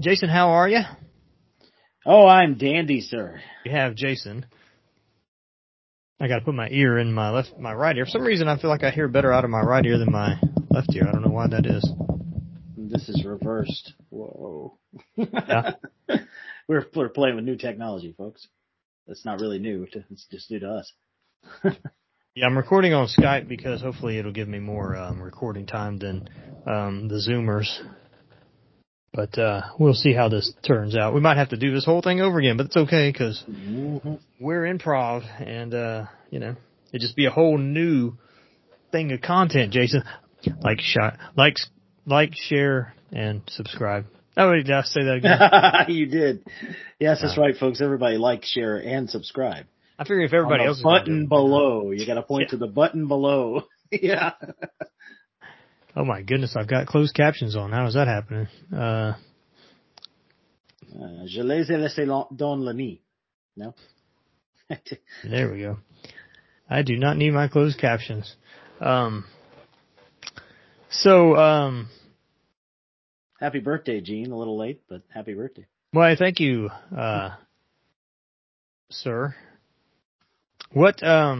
Jason, how are you? Oh, I'm dandy, sir. You have Jason. I got to put my ear in my right ear. For some reason, I feel like I hear better out of my right ear than my left ear. I don't know why that is. This is reversed. Whoa. Yeah. We're playing with new technology, folks. That's not really new. It's just new to us. Yeah, I'm recording on Skype because hopefully it'll give me more recording time than the Zoomers. But we'll see how this turns out. We might have to do this whole thing over again, but it's okay because we're improv and, you know, it'd just be a whole new thing of content, Jason. Like, share, and subscribe. Oh, wait, did I say that again? You did. Yes, that's right, folks. Everybody like, share, and subscribe. I figure if everybody else is going to do it. Button below. You got to point to the button below. Yeah. Oh, my goodness. I've got closed captions on. How is that happening? Je les ai laissés dans la nuit. No? There we go. I do not need my closed captions. Happy birthday, Gene. A little late, but happy birthday. Why, thank you, sir. What, how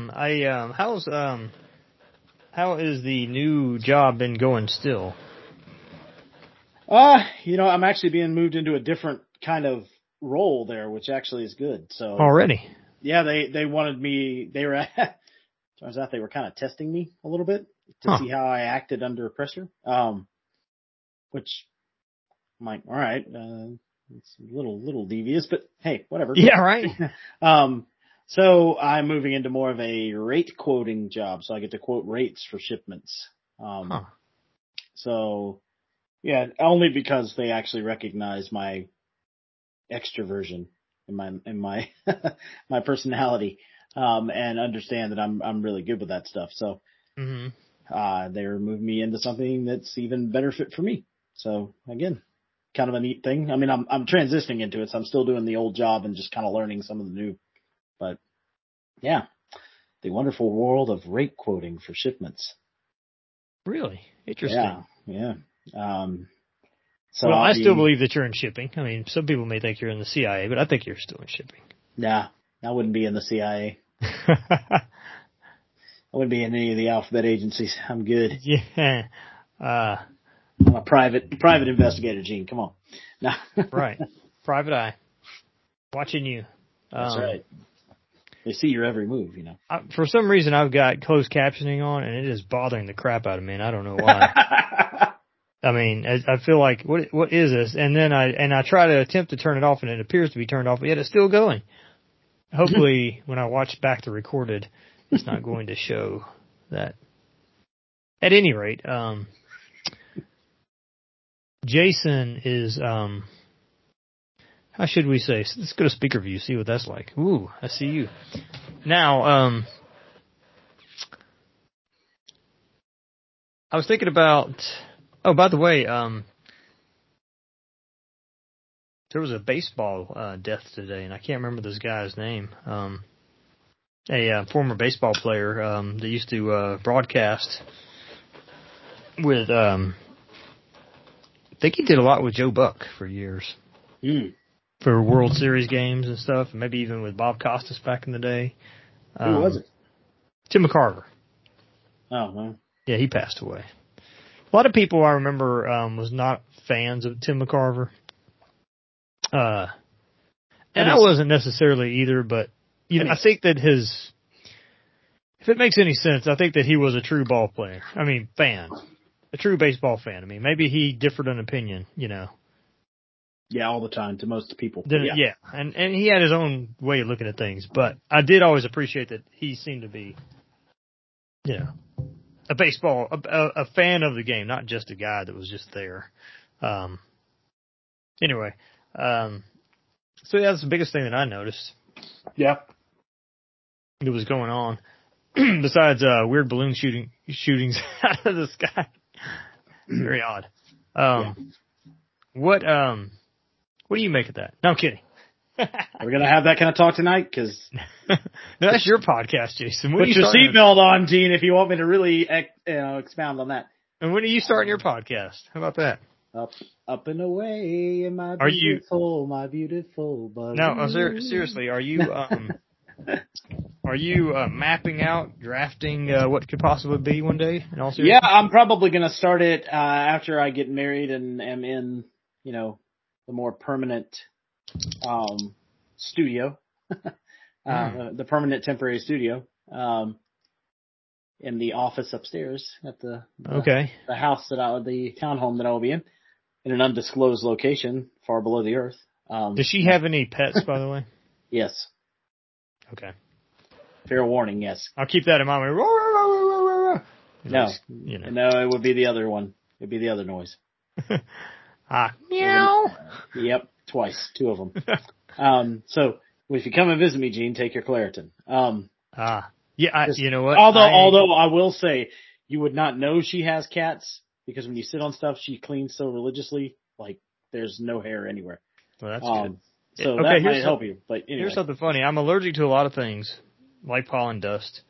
is the new job been going still? You know, I'm actually being moved into a different kind of role there, which actually is good. So already? Yeah, they wanted me, turns out they were kind of testing me a little bit to see how I acted under pressure. Which I'm like, all right, it's a little devious, but hey, whatever. Yeah, right. So I'm moving into more of a rate quoting job, so I get to quote rates for shipments. So, yeah, only because they actually recognize my extroversion and my my personality, and understand that I'm really good with that stuff. So, they're moving me into something that's even better fit for me. So again, kind of a neat thing. I mean, I'm transitioning into it, so I'm still doing the old job and just kind of learning some of the new. But, yeah, the wonderful world of rate quoting for shipments. Really? Interesting. Yeah, yeah. Well, I still believe that you're in shipping. I mean, some people may think you're in the CIA, but I think you're still in shipping. Nah, I wouldn't be in the CIA. I wouldn't be in any of the alphabet agencies. I'm good. Yeah. I'm a private investigator, Gene. Come on. Nah. Right. Private eye. Watching you. That's right. They see your every move, you know. For some reason, I've got closed captioning on, and it is bothering the crap out of me, and I don't know why. I mean, I feel like, what is this? And then I try to attempt to turn it off, and it appears to be turned off, but yet it's still going. Hopefully, when I watch back the recorded, it's not going to show that. At any rate, Jason is... how should we say? Let's go to speaker view, see what that's like. Ooh, I see you. Now, I was thinking about, by the way, there was a baseball death today, and I can't remember this guy's name. A former baseball player that used to broadcast with, I think he did a lot with Joe Buck for years. Mm. For World Series games and stuff, maybe even with Bob Costas back in the day. Who was it? Tim McCarver. Oh, man. Yeah, he passed away. A lot of people I remember was not fans of Tim McCarver. And I wasn't necessarily either, but I think that if it makes any sense, I think that he was a true ball player. I mean, fan. A true baseball fan. I mean, maybe he differed an opinion, you know. Yeah, all the time to most people. Yeah. And he had his own way of looking at things, but I did always appreciate that he seemed to be, you know, a fan of the game, not just a guy that was just there. So yeah, that's the biggest thing that I noticed. Yeah, it was going on. Besides weird balloon shootings out of the sky, very odd. What do you make of that? No, I'm kidding. We're going to have that kind of talk tonight because that's your podcast, Jason. Put your seatbelt on, Gene, if you want me to really expound on that. And when are you starting your podcast? How about that? Up and away, my beautiful, my beautiful buddy. No, seriously, are you mapping out, drafting what could possibly be one day? In all seriousness? Yeah, I'm probably going to start it after I get married and am in, you know, the more permanent studio, the permanent temporary studio in the office upstairs at the house the townhome that I will be in an undisclosed location far below the earth. Does she have any pets, by the way? Yes. Okay. Fair warning, yes. I'll keep that in mind. No, you know. No, it would be the other one. It'd be the other noise. Meow. Yep, twice, two of them. So if you come and visit me, Gene, take your Claritin. You know what? Although I will say, you would not know she has cats because when you sit on stuff, she cleans so religiously, like there's no hair anywhere. Well, that's good. So okay, that might help you. But anyway. Here's something funny. I'm allergic to a lot of things, like pollen dust.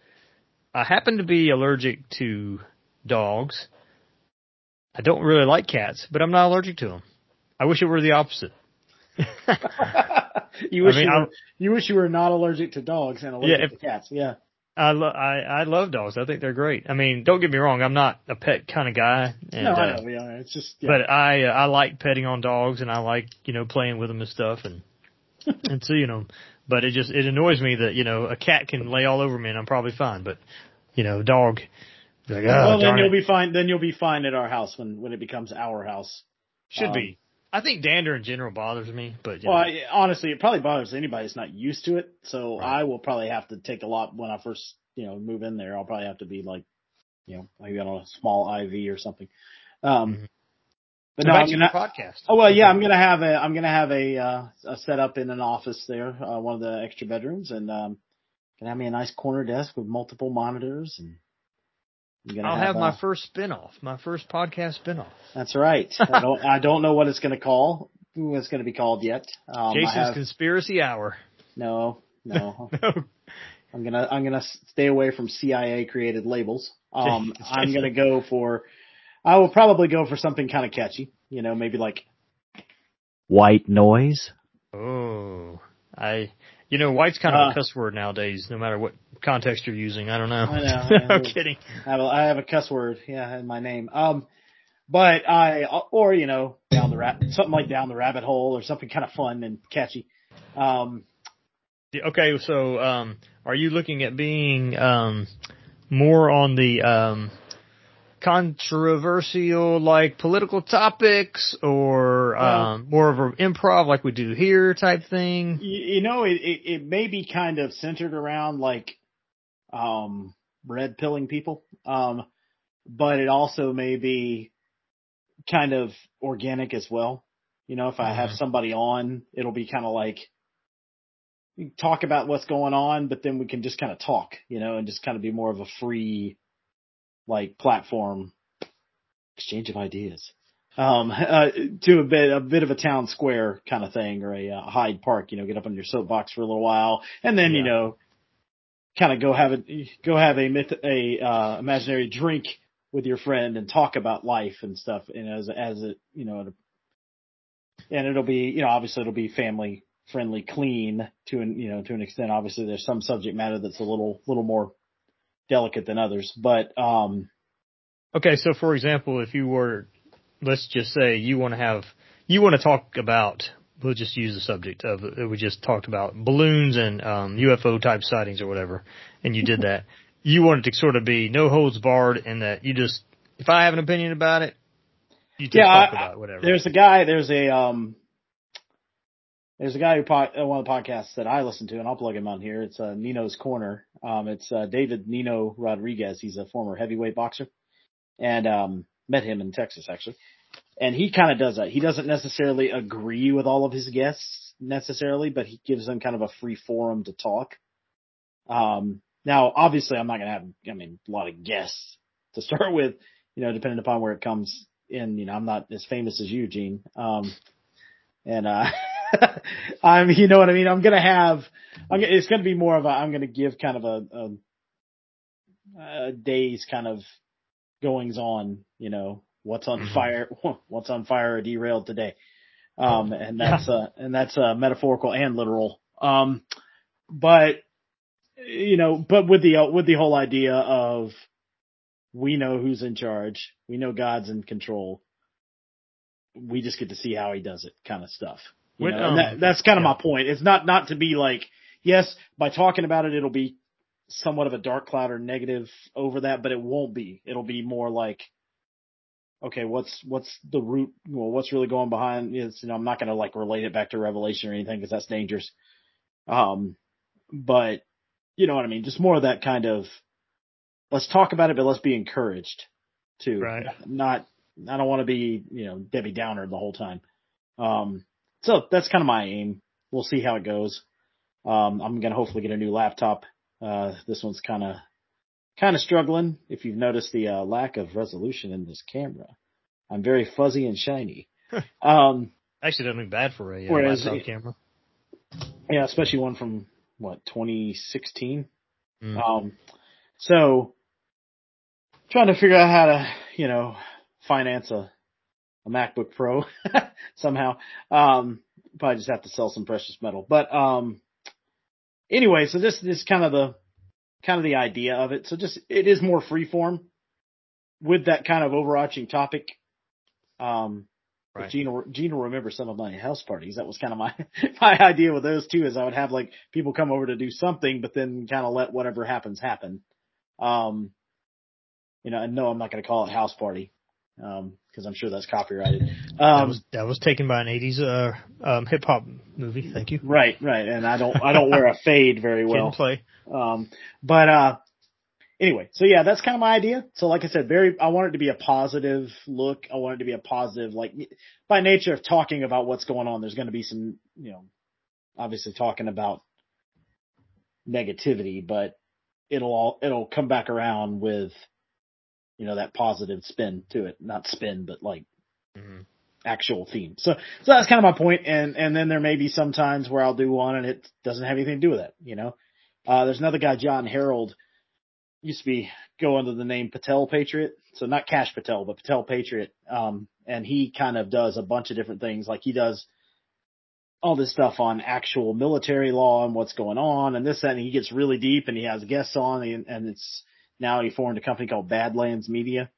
I happen to be allergic to dogs. I don't really like cats, but I'm not allergic to them. I wish it were the opposite. You wish you were not allergic to dogs and allergic to cats. Yeah. I love dogs. I think they're great. I mean, don't get me wrong. I'm not a pet kind of guy. And, no, I know. Yeah, it's just. Yeah. But I like petting on dogs, and I like playing with them and stuff, and seeing them. But it annoys me that a cat can lay all over me, and I'm probably fine. But a dog. Like, then you'll be fine. Then you'll be fine at our house when it becomes our house. Should be. I think dander in general bothers me, but honestly, it probably bothers anybody that's not used to it. So right. I will probably have to take a lot when I first, move in there. I'll probably have to be like, maybe on a small IV or something. But no, I'm going to podcast. Oh well, yeah, I'm going to have a setup in an office there, one of the extra bedrooms, and can have me a nice corner desk with multiple monitors and. I'll have my first podcast spinoff. That's right. I don't know what it's going to call. Who it's going to be called yet? Jason's Conspiracy Hour. No. No. I'm gonna stay away from CIA created labels. I'm gonna go for. I will probably go for something kind of catchy. Maybe like white noise. Oh, white's kind of a cuss word nowadays, no matter what context you're using. I don't know. I know. I'm kidding. I have a cuss word, in my name. But something like Down the Rabbit Hole or something kind of fun and catchy. Okay, so are you looking at being more on the controversial, like political topics, or more of an improv, like we do here, type thing? It may be kind of centered around like red pilling people, but it also may be kind of organic as well. If I have somebody on, it'll be kind of like we can talk about what's going on, but then we can just kind of talk, and just kind of be more of a free. Like platform exchange of ideas, to a bit of a town square kind of thing, or a Hyde Park. Get up on your soapbox for a little while, and then kind of go have a imaginary drink with your friend and talk about life and stuff. And and it'll be obviously it'll be family friendly, clean to an extent. Obviously, there's some subject matter that's a little more. Delicate than others, but okay, so for example, if you were, let's just say you want to talk about, we'll just use the subject of we just talked about balloons and UFO type sightings or whatever, and you did that, you want it to sort of be no holds barred, in that you just, if I have an opinion about it, you just talk about it, whatever. There's a guy one of the podcasts that I listen to, and I'll plug him on here. It's Nino's Corner. It's David Nino Rodriguez. He's a former heavyweight boxer, and met him in Texas actually. And he kind of does that. He doesn't necessarily agree with all of his guests necessarily, but he gives them kind of a free forum to talk. Now, obviously, I'm not going to have a lot of guests to start with. Depending upon where it comes in. I'm not as famous as you, Gene. You know what I mean? It's going to be more of I'm going to give kind of a day's kind of goings on, what's on fire, what's on fire or derailed today. And that's metaphorical and literal. But you know, but with the whole idea of we know who's in charge, we know God's in control. We just get to see how he does it kind of stuff. That's kind of my point. It's not to be like, yes, by talking about it, it'll be somewhat of a dark cloud or negative over that, but it won't be. It'll be more like, okay, what's the root? Well, what's really going behind is, you know, I'm not going to like relate it back to Revelation or anything because that's dangerous. But you know what I mean? Just more of that kind of, let's talk about it, but let's be encouraged too. Right. I don't want to be, you know, Debbie Downer the whole time. So that's kind of my aim. We'll see how it goes. I'm going to hopefully get a new laptop. This one's kind of struggling. If you've noticed the lack of resolution in this camera, I'm very fuzzy and shiny. Actually doesn't look bad for a laptop camera. Yeah, especially one from 2016. Mm. So trying to figure out how to, you know, finance a MacBook Pro somehow. Probably just have to sell some precious metal, but, anyway, so this is kind of the idea of it. So just, it is more freeform with that kind of overarching topic. Right. Gina will remember some of my house parties. That was kind of my idea with those too, is I would have like people come over to do something, but then kind of let whatever happens happen. You know, and no, I'm not going to call it house party. Because I'm sure that's copyrighted. That was taken by an 80s hip hop movie. Thank you. Right. And I don't wear a fade very well. Didn't play. Anyway, so yeah, that's kind of my idea. So like I said, I want it to be a positive look. I want it to be a positive, like by nature of talking about what's going on, there's going to be some, you know, obviously talking about negativity, but it'll come back around with, you know, that positive spin to it, not spin, but like actual theme. So that's kind of my point. And then there may be some times where I'll do one and it doesn't have anything to do with it. You know, there's another guy, John Harold, used to be go under the name Patel Patriot. So not Kash Patel, but Patel Patriot. And he kind of does a bunch of different things. Like he does all this stuff on actual military law and what's going on and this, that, and he gets really deep and he has guests on and it's, now he formed a company called Badlands Media,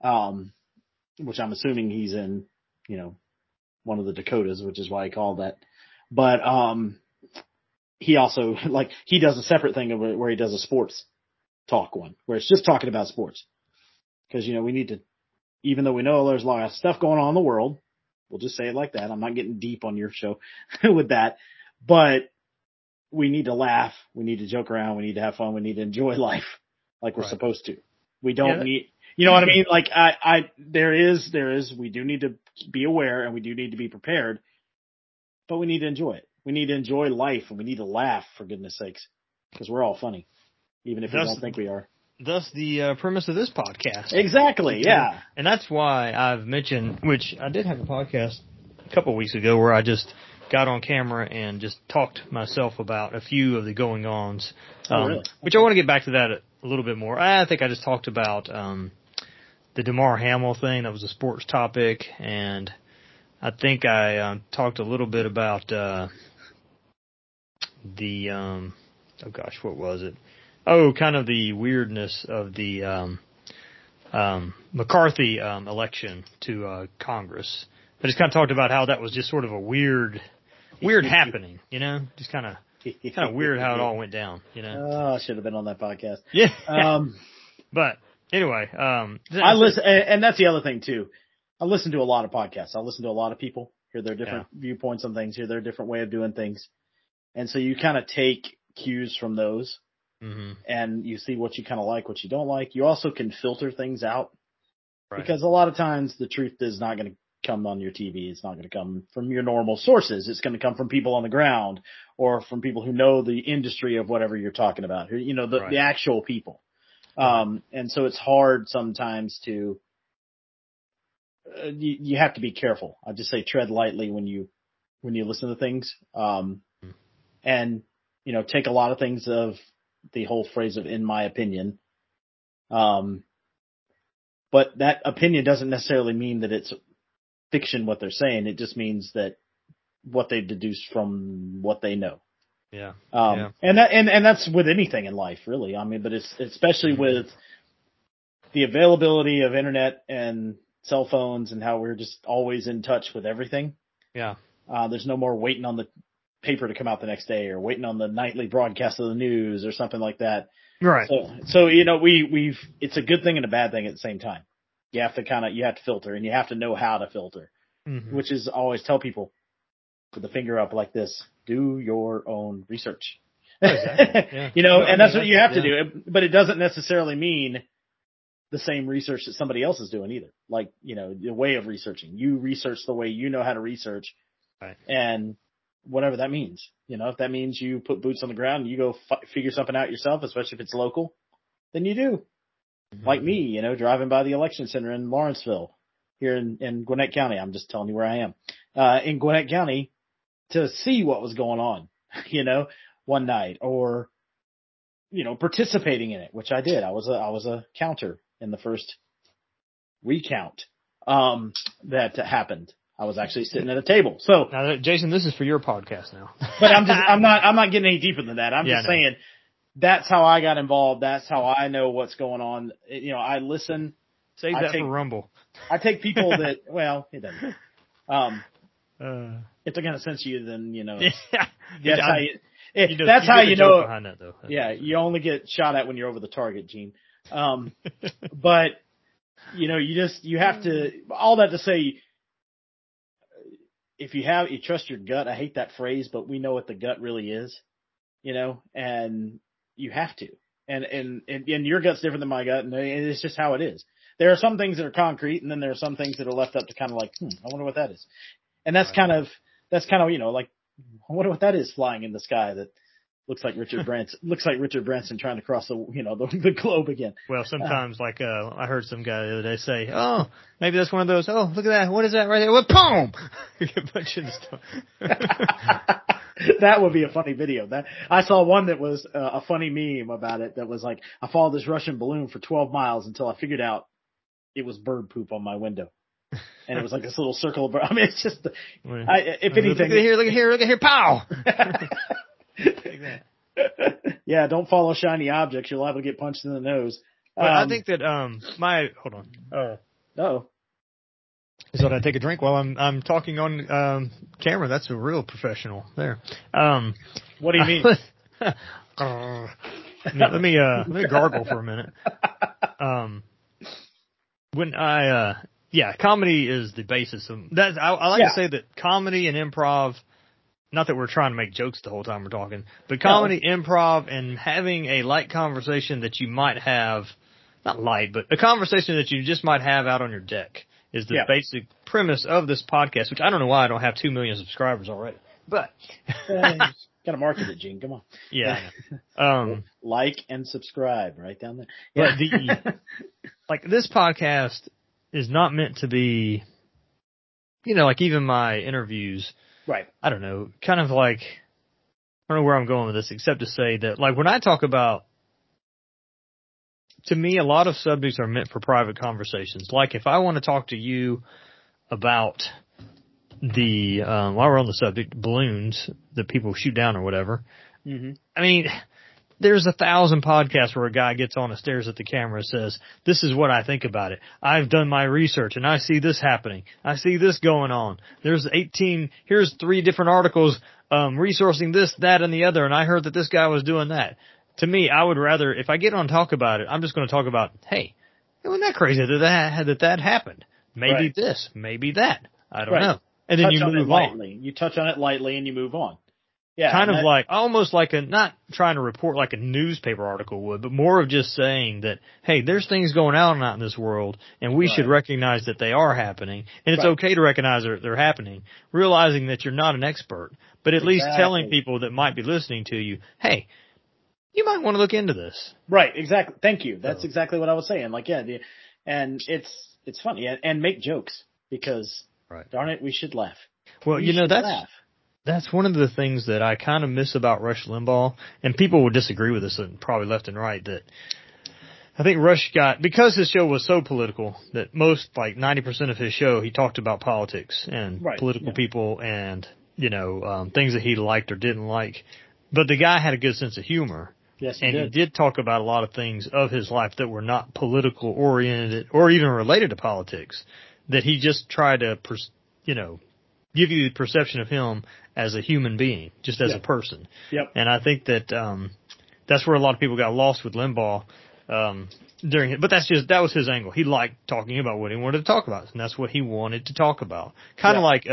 which I'm assuming he's in, you know, one of the Dakotas, which is why he called that. But he also, like, he does a separate thing where he does a sports talk one, where it's just talking about sports. Because, you know, we need to, even though we know there's a lot of stuff going on in the world, we'll just say it like that. I'm not getting deep on your show with that. But we need to laugh. We need to joke around. We need to have fun. We need to enjoy life. Like we're supposed to. We don't need, you know what I mean? Like we do need to be aware and we do need to be prepared, but we need to enjoy it. We need to enjoy life and we need to laugh, for goodness sakes, because we're all funny, even if we don't think we are. Thus the premise of this podcast. Exactly. Yeah. And that's why I've mentioned, which I did have a podcast a couple of weeks ago where I just got on camera and just talked myself about a few of the going ons, which I want to get back to that a little bit more. I think I just talked about the Damar Hamlin thing. That was a sports topic. And I think I talked a little bit about what was it? Oh, kind of the weirdness of the McCarthy election to Congress. I just kind of talked about how that was just sort of a weird happening, you know, just kind of weird how it all went down, you know. Oh, I should have been on that podcast. Yeah. But anyway, I listen, and that's the other thing too. I listen to a lot of podcasts. I listen to a lot of people, hear their different viewpoints on things, hear their different way of doing things, and so you kind of take cues from those, and you see what you kind of like, what you don't like. You also can filter things out because a lot of times the truth is not going to come on your TV. It's not going to come from your normal sources. It's going to come from people on the ground or from people who know the industry of whatever you're talking about, you know, the actual people. And so it's hard sometimes to, you have to be careful. I just say tread lightly when you listen to things. And, you know, take a lot of things of the whole phrase of, in my opinion, But that opinion doesn't necessarily mean that it's fiction what they're saying. It just means that what they've deduced from what they know. Yeah. And that's with anything in life, really. I mean, but it's especially with the availability of internet and cell phones and how we're just always in touch with everything. Yeah. There's no more waiting on the paper to come out the next day or waiting on the nightly broadcast of the news or something like that. Right. So, you know, we've, it's a good thing and a bad thing at the same time. You have to you have to filter and you have to know how to filter, which is always tell people with the finger up like this, do your own research. Exactly. Yeah. You know, well, and that's what you have to do, but it doesn't necessarily mean the same research that somebody else is doing either. Like, you know, the way of researching, you research the way you know how to research. Right. And whatever that means, you know, if that means you put boots on the ground and you go figure something out yourself, especially if it's local, then you do. Like me, you know, driving by the election center in Lawrenceville here in Gwinnett County. I'm just telling you where I am, in Gwinnett County to see what was going on, you know, one night or, you know, participating in it, which I did. I was a counter in the first recount, that happened. I was actually sitting at a table. So now, Jason, this is for your podcast now. But I'm not getting any deeper than that. I'm just saying that's how I got involved. That's how I know what's going on. You know, I listen. Save that for Rumble. I take people that it doesn't. If they're gonna censor you, then you know. That's how you know. Behind that, though. Yeah, you only get shot at when you're over the target, Gene. But you know, you have to. All that to say. If you trust your gut, I hate that phrase, but we know what the gut really is, you know, and you have to. And your gut's different than my gut, and it's just how it is. There are some things that are concrete, and then there are some things that are left up to kind of like, I wonder what that is. And that's kind of, you know, like, I wonder what that is flying in the sky that looks like Richard Branson trying to cross the globe again. Well, sometimes I heard some guy the other day say, "Oh, maybe that's one of those. Oh, look at that. What is that right there? What poem?" That would be a funny video. That I saw one that was a funny meme about it. That was like, I followed this Russian balloon for 12 miles until I figured out it was bird poop on my window. And it was like this little circle. I mean, it's just if anything, look at here, pow. Yeah, don't follow shiny objects. You're liable to get punched in the nose. I think that hold on. Uh-oh. So I take a drink while I'm talking on camera. That's a real professional there. What do you mean? Let me gargle for a minute. Comedy is the basis of that. I like to say that comedy and improv. Not that we're trying to make jokes the whole time we're talking, but comedy, improv, and having a light conversation that you might have, not light, but a conversation that you just might have out on your deck is the basic premise of this podcast, which I don't know why I don't have 2 million subscribers already, but. Got to market it, Gene. Come on. Yeah. Like and subscribe right down there. Yeah. But this podcast is not meant to be, you know, like even my interviews. Right. I don't know, kind of like, I don't know where I'm going with this, except to say that, like, when I talk about, to me, a lot of subjects are meant for private conversations. Like, if I want to talk to you about the, while we're on the subject, balloons that people shoot down or whatever, I mean, there's 1,000 podcasts where a guy gets on and stares at the camera and says, this is what I think about it. I've done my research and I see this happening. I see this going on. There's here's 3 different articles, resourcing this, that, and the other. And I heard that this guy was doing that. To me, I would rather, if I get on and talk about it, I'm just going to talk about, hey, it wasn't that crazy that happened. Maybe this, maybe that. I don't know. And then you move on. You touch on it lightly and you move on. Yeah, kind of like almost like a not trying to report like a newspaper article would, but more of just saying that, hey, there's things going on out in this world, and we should recognize that they are happening, and it's okay to recognize that they're happening, realizing that you're not an expert, but at least telling people that might be listening to you, hey, you might want to look into this. Right, exactly. Thank you. That's exactly what I was saying. Like, and it's funny, and make jokes because, darn it, we should laugh. Well, you know, that's one of the things that I kind of miss about Rush Limbaugh, and people will disagree with this and probably left and right, that I think Rush got, because his show was so political that most, like 90% of his show, he talked about politics and political people and, you know, things that he liked or didn't like. But the guy had a good sense of humor. Yes, he did. He did talk about a lot of things of his life that were not political oriented or even related to politics, that he just tried to, you know, give you the perception of him as a human being, just as a person. Yep. And I think that, that's where a lot of people got lost with Limbaugh, during it. But that's just, that was his angle. He liked talking about what he wanted to talk about, and that's what he wanted to talk about. Kind of like,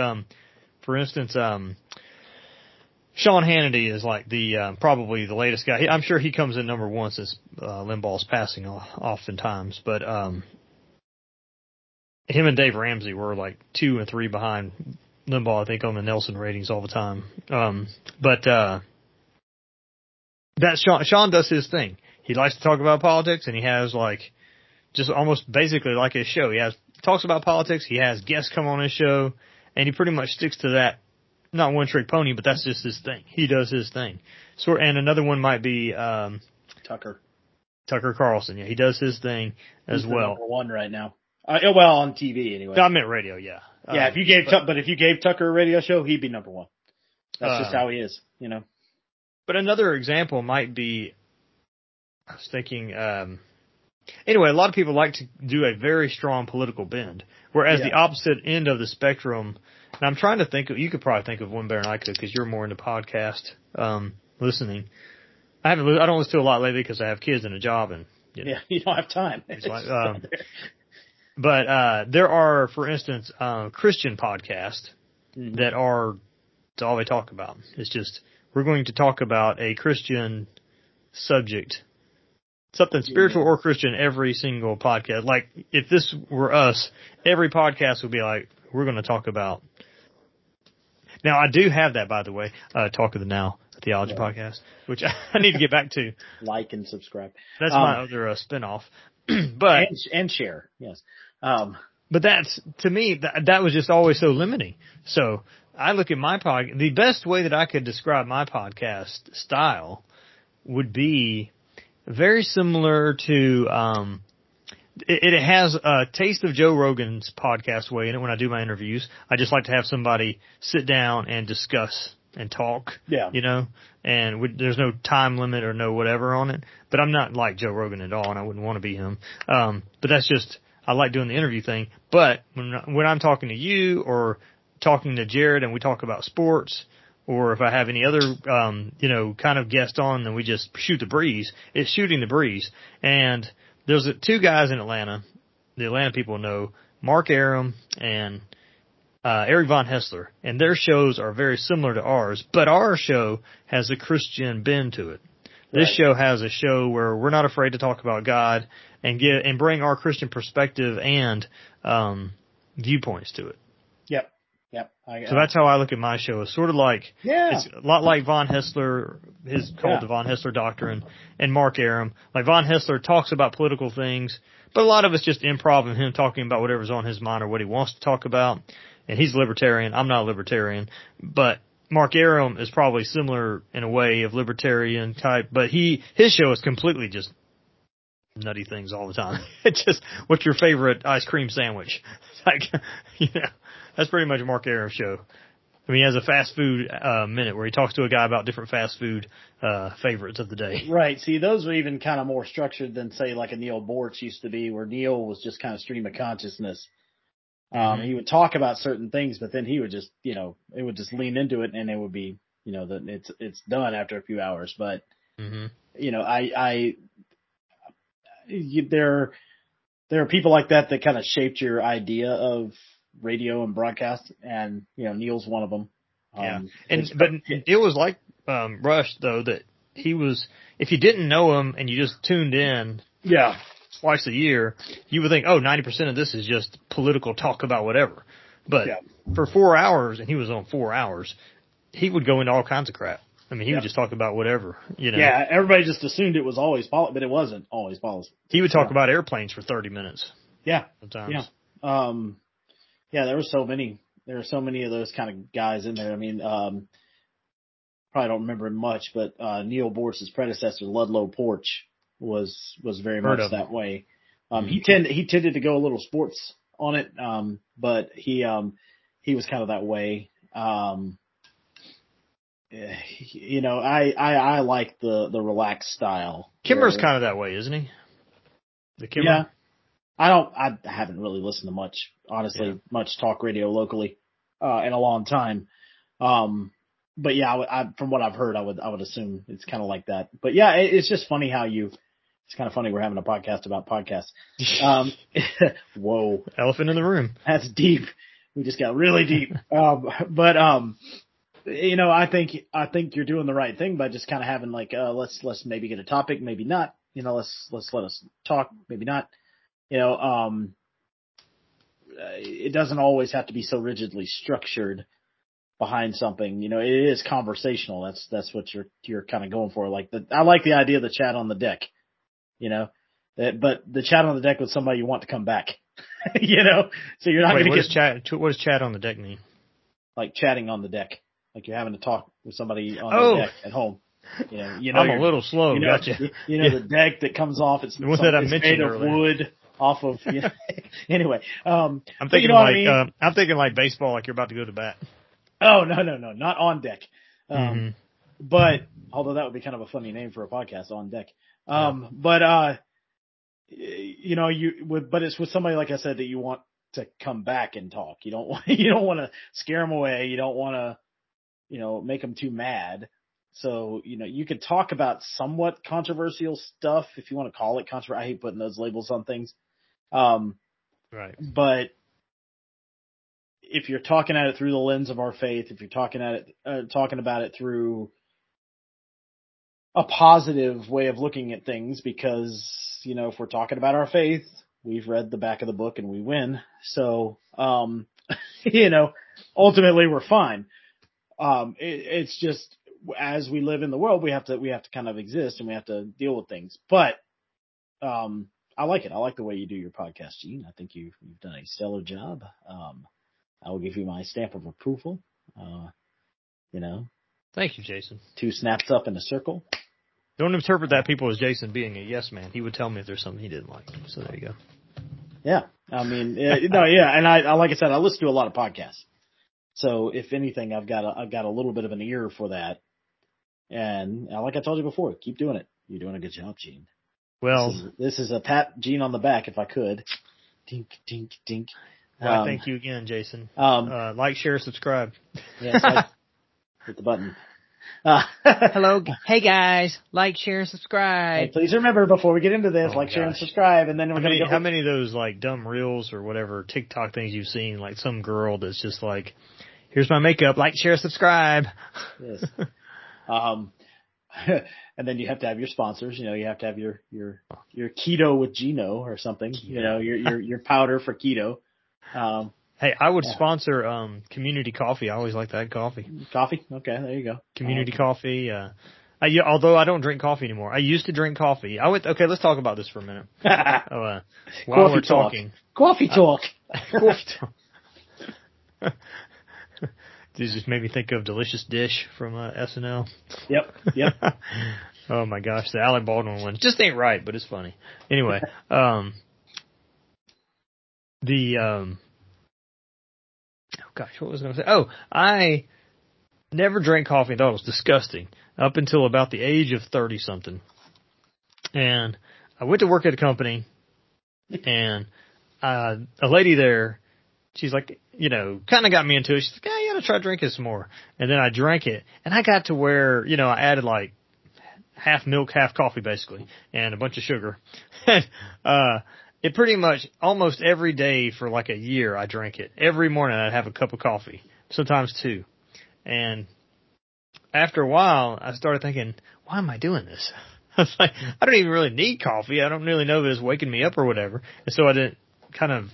for instance, Sean Hannity is like the, probably the latest guy. I'm sure he comes in number one since, Limbaugh's passing oftentimes, but, him and Dave Ramsey were like 2 and 3 behind Limbaugh, I think, on the Nielsen ratings all the time. That's Sean does his thing. He likes to talk about politics, and he has like just almost basically like his show. He talks about politics. He has guests come on his show, and he pretty much sticks to that. Not one trick pony, but that's just his thing. He does his thing. So, and another one might be Tucker Carlson. Yeah, he does his thing as well. Number one right now. Well, on TV anyway. I meant radio. Yeah. Yeah. If you gave Tucker a radio show, he'd be number one. That's just how he is, you know. But another example might be, I was thinking, anyway, a lot of people like to do a very strong political bend, whereas the opposite end of the spectrum, and I'm trying to think of, you could probably think of one better than I could because you're more into podcast listening. I don't listen to a lot lately because I have kids and a job, and you don't have time. It's like, but there are, for instance, Christian podcasts that are it's all they talk about. It's just, we're going to talk about a Christian subject, something spiritual or Christian, every single podcast. Like, if this were us, every podcast would be like, we're going to talk about. Now, I do have that, by the way, Talk of the Now, a theology podcast, which I need to get back to. Like and subscribe. That's my other spinoff. But, and share, yes. But that's, to me, that was just always so limiting. So I look at my podcast. The best way that I could describe my podcast style would be very similar to it has a taste of Joe Rogan's podcast way in it when I do my interviews. I just like to have somebody sit down and discuss and talk, you know, and there's no time limit or no whatever on it. But I'm not like Joe Rogan at all, and I wouldn't want to be him. But that's just, I like doing the interview thing. But when I'm talking to you or talking to Jared and we talk about sports, or if I have any other, you know, kind of guest on, then we just shoot the breeze. It's shooting the breeze. And there's two guys in Atlanta. The Atlanta people know Mark Arum and Eric Von Hessler, and their shows are very similar to ours, but our show has a Christian bend to it. This show has a show where we're not afraid to talk about God and bring our Christian perspective and viewpoints to it. Yep. So that's how I look at my show. It's sort of like, it's a lot like Von Hessler, called the Von Hessler Doctrine, and Mark Arum. Like, Von Hessler talks about political things, but a lot of it's just improv and him talking about whatever's on his mind or what he wants to talk about. And he's libertarian. I'm not a libertarian, but Mark Arum is probably similar in a way of libertarian type, but his show is completely just nutty things all the time. It's just, what's your favorite ice cream sandwich? Like, you know. That's pretty much Mark Arum's show. I mean, he has a fast food minute where he talks to a guy about different fast food favorites of the day. Right. See, those are even kind of more structured than, say, like a Neil Bortz used to be, where Neil was just kind of stream of consciousness. He would talk about certain things, but then he would just, you know, it would just lean into it, and it would be, you know, it's done after a few hours. But, you know, there are people like that kind of shaped your idea of radio and broadcast, and, you know, Neil's one of them. But it was like Rush, though, that he was, if you didn't know him and you just tuned in twice a year, you would think, 90% of this is just political talk about whatever. But for 4 hours, and he was on 4 hours, he would go into all kinds of crap. I mean, he would just talk about whatever, you know. Yeah, everybody just assumed it was always politics, but it wasn't always politics. He would talk about airplanes for 30 minutes. Yeah. Sometimes. Yeah. There were so many of those kind of guys in there. I mean, probably don't remember much, but Neil Bortz's predecessor, Ludlow Porch, was very much that way. He tended to go a little sports on it, but he was kind of that way. You know, I like the relaxed style. Kimmer's kind of that way, isn't he? The Kimmer. Yeah. I haven't really listened to much, honestly, much talk radio locally, in a long time. But yeah, I from what I've heard, I would assume it's kind of like that. But yeah, it's just funny how it's kind of funny we're having a podcast about podcasts. Whoa. Elephant in the room. That's deep. We just got really deep. You know, I think you're doing the right thing by just kind of having like, let's maybe get a topic, maybe not, you know, let's let us talk, maybe not, you know, it doesn't always have to be so rigidly structured behind something. You know, it is conversational. That's what you're kind of going for. Like I like the idea of the chat on the deck, you know, but the chat on the deck with somebody you want to come back, you know, so you're not going to get what does chat on the deck mean? Like chatting on the deck. Like you're having to talk with somebody on the deck at home. You know, I'm a little slow. You know, gotcha. The deck that comes off. It's the one that I mentioned earlier. Wood off of. You know, anyway, I'm thinking I'm thinking like baseball, like you're about to go to bat. Oh no, not on deck. But although that would be kind of a funny name for a podcast, on deck. You know, but it's with somebody, like I said, that you want to come back and talk. You don't want to scare them away. You don't want to, you know, make them too mad. So, you know, you could talk about somewhat controversial stuff if you want to call it controversial. I hate putting those labels on things. Right. But if you're talking at it through the lens of our faith, if you're talking about it through a positive way of looking at things, because, you know, if we're talking about our faith, we've read the back of the book and we win. So, you know, ultimately we're fine. It's just as we live in the world, we have to kind of exist and we have to deal with things. But I like it. I like the way you do your podcast, Gene. I think you've done a stellar job. I will give you my stamp of approval. You know. Thank you, Jason. Two snaps up in a circle. Don't interpret that people as Jason being a yes man. He would tell me if there's something he didn't like. So there you go. Yeah, I mean, no, yeah, and I like I said, I listen to a lot of podcasts. So if anything, I've got a little bit of an ear for that. And like I told you before, keep doing it. You're doing a good job, Gene. Well, this is a pat Gene on the back if I could. Dink, dink, dink. Well, thank you again, Jason. Like, share, subscribe. Yes, hit the button. Hello. Hey guys, like, share, subscribe. Hey, please remember before we get into this, share, and subscribe. And then we're going to go. How many of those like dumb reels or whatever TikTok things you've seen, like some girl that's just like, here's my makeup, like, share, subscribe. Yes. And then you have to have your sponsors, you know, you have to have your keto with Gino or something, you know, your powder for keto. Hey, I would sponsor, community coffee. I always like that coffee. Coffee? Okay. There you go. Community coffee. Although I don't drink coffee anymore. I used to drink coffee. Okay, let's talk about this for a minute. While coffee we're talking. Coffee talk. Coffee talk. This just made me think of Delicious Dish from SNL. Yep. Oh my gosh, the Alec Baldwin one just ain't right, but it's funny. Anyway, oh gosh, what was I going to say? Oh, I never drank coffee. I thought it was disgusting up until about the age of 30 something. And I went to work at a company, and a lady there, she's like, you know, kind of got me into it. She's like, you got to try drinking some more. And then I drank it, and I got to where, you know, I added like half milk, half coffee basically, and a bunch of sugar. It pretty much almost every day for like a year I drank it. Every morning I'd have a cup of coffee, sometimes two. And after a while I started thinking, why am I doing this? I was like, I don't even really need coffee. I don't really know if it's waking me up or whatever. And so I didn't kind of,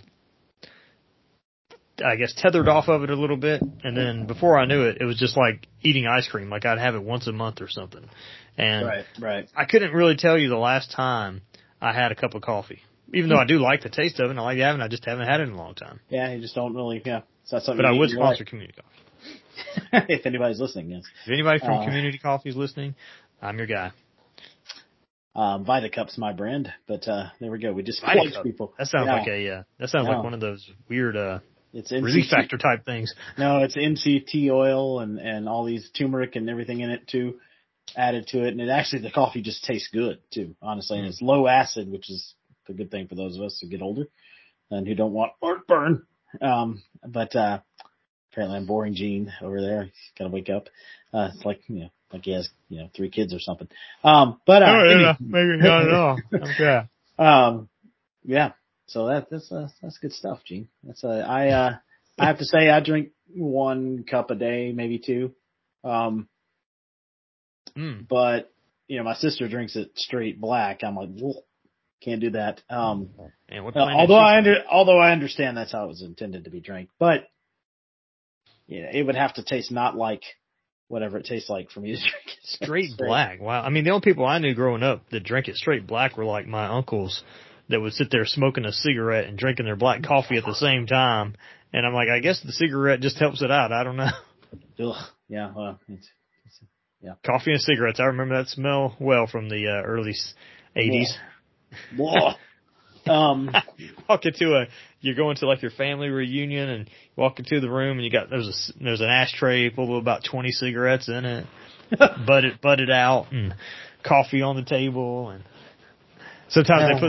I guess, tethered off of it a little bit. And then before I knew it, it was just like eating ice cream. Like I'd have it once a month or something. And right. I couldn't really tell you the last time I had a cup of coffee. Even though I do like the taste of it and I like having it, I just haven't had it in a long time. Yeah, you just don't really, So that's something. But I would sponsor Community Coffee. If anybody's listening, yes. If anybody from Community Coffee is listening, I'm your guy. Vita Cup's my brand, but there we go. We just watch people. That sounds like one of those weird it's relief factor type things. No, it's MCT oil and all these turmeric and everything in it too, added to it, and it actually the coffee just tastes good too, honestly. And it's low acid, which is a good thing for those of us who get older and who don't want heartburn. But apparently I'm boring Gene over there. He's gotta wake up. It's like he has, 3 kids or something. Maybe not at all. Okay. So that's good stuff, Gene. That's I have to say I drink 1 cup a day, maybe 2. But my sister drinks it straight black. I'm like, whoa, can't do that. Man, although I understand that's how it was intended to be drank, but it would have to taste not like whatever it tastes like for me to drink it. Straight black. Wow. I mean, the only people I knew growing up that drank it straight black were like my uncles that would sit there smoking a cigarette and drinking their black coffee at the same time. And I'm like, I guess the cigarette just helps it out. I don't know. Ugh. Yeah. Well, yeah. Coffee and cigarettes. I remember that smell well from the early 80s. Whoa. You're going to like your family reunion and walk into the room and there's an ashtray full of about 20 cigarettes in it, butted out and coffee on the table. And sometimes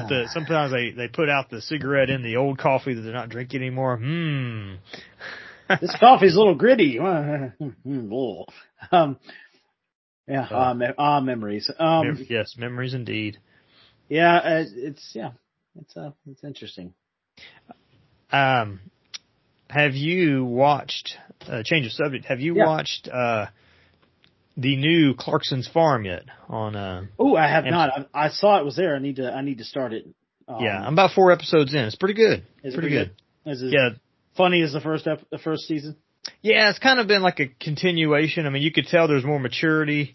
they put out the cigarette in the old coffee that they're not drinking anymore. This coffee's a little gritty. Memories. Yes. Memories indeed. Yeah. It's interesting. Have you watched change of subject? Have you watched the new Clarkson's Farm yet? On I have not. I saw it was there. I need to start it. I'm about 4 episodes in. It's pretty good. Is it pretty good? Is it funny as the first season? Yeah, it's kind of been like a continuation. I mean, you could tell there's more maturity.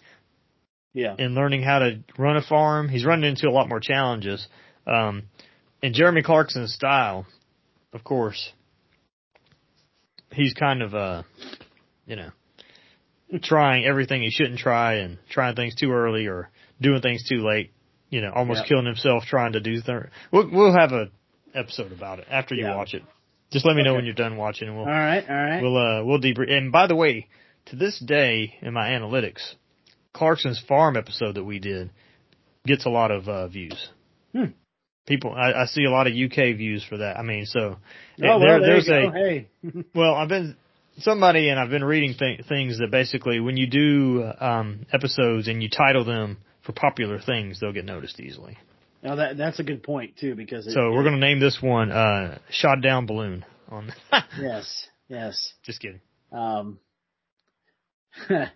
Yeah. In learning how to run a farm, he's running into a lot more challenges. In Jeremy Clarkson's style, of course, he's kind of, trying everything he shouldn't try and trying things too early or doing things too late, almost killing himself trying to do things. We'll have an episode about it after you watch it. Just let me know when you're done watching. And All right. We'll debrief. And by the way, to this day in my analytics, Clarkson's Farm episode that we did gets a lot of views. People, I see a lot of UK views for that. I mean, so I've been reading things that basically when you do episodes and you title them for popular things, they'll get noticed easily. Now that's a good point too, because we're going to name this one "Shot Down Balloon." Yes. Just kidding. Yeah,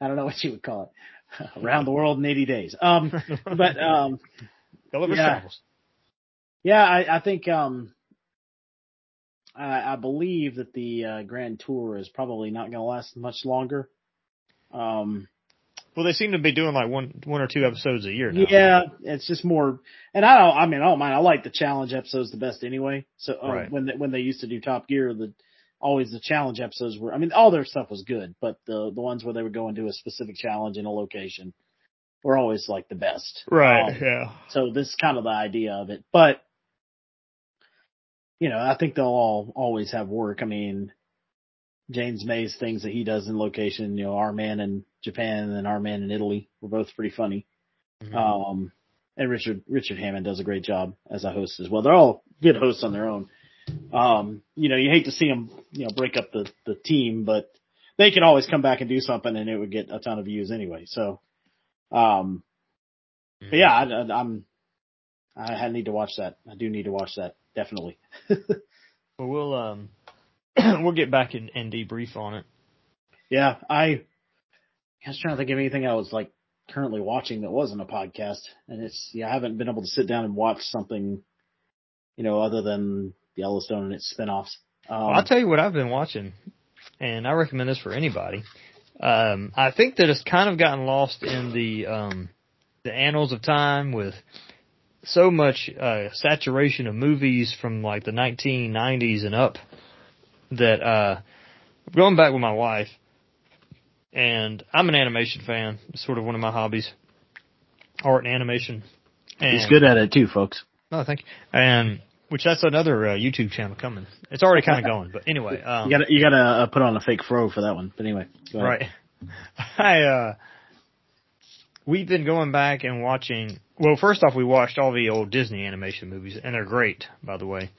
I don't know what you would call it. Around the world in 80 days. I think I believe that the Grand Tour is probably not going to last much longer. Well, they seem to be doing like one or 2 episodes a year now. Yeah, it's just more, and I don't mind. I like the challenge episodes the best anyway. So when they used to do Top Gear, always the challenge episodes were. I mean, all their stuff was good, but the ones where they would go and do a specific challenge in a location. We're always like the best. Right. So this is kind of the idea of it, but I think they'll always have work. I mean, James May's things that he does in location, Our Man in Japan and Our Man in Italy were both pretty funny. Mm-hmm. And Richard Hammond does a great job as a host as well. They're all good hosts on their own. You hate to see them, break up the team, but they can always come back and do something and it would get a ton of views anyway. So, but yeah, I need to watch that. I do need to watch that. Definitely. Well, we'll get back and debrief on it. Yeah. I was trying to think of anything I was like currently watching that wasn't a podcast, and I haven't been able to sit down and watch something, other than Yellowstone and its spinoffs. I'll tell you what I've been watching, and I recommend this for anybody. I think that it's kind of gotten lost in the annals of time with so much saturation of movies from like the 1990s and up that going back with my wife, and I'm an animation fan, it's sort of one of my hobbies, art and animation. And he's good at it too, folks. Oh, thank you. And which that's another YouTube channel coming. It's already kind of going, but anyway, you gotta put on a fake fro for that one. But anyway, right? We've been going back and watching. Well, first off, we watched all the old Disney animation movies, and they're great, by the way.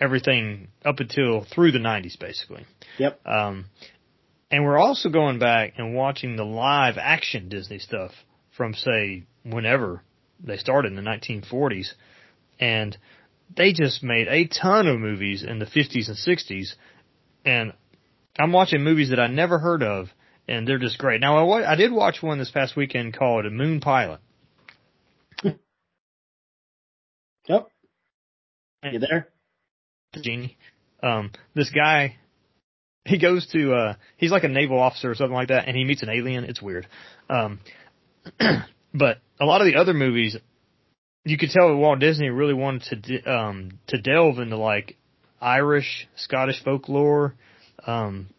Everything up until through the 90s, basically. Yep. And we're also going back and watching the live action Disney stuff from, say, whenever they started in the 1940s. And they just made a ton of movies in the 50s and 60s. And I'm watching movies that I never heard of, and they're just great. Now, I did watch one this past weekend called A Moon Pilot. Yep. Are you there? Genie. This guy, he goes to, he's like a naval officer or something like that, and he meets an alien. It's weird. But a lot of the other movies, you could tell Walt Disney really wanted to delve into like Irish, Scottish folklore,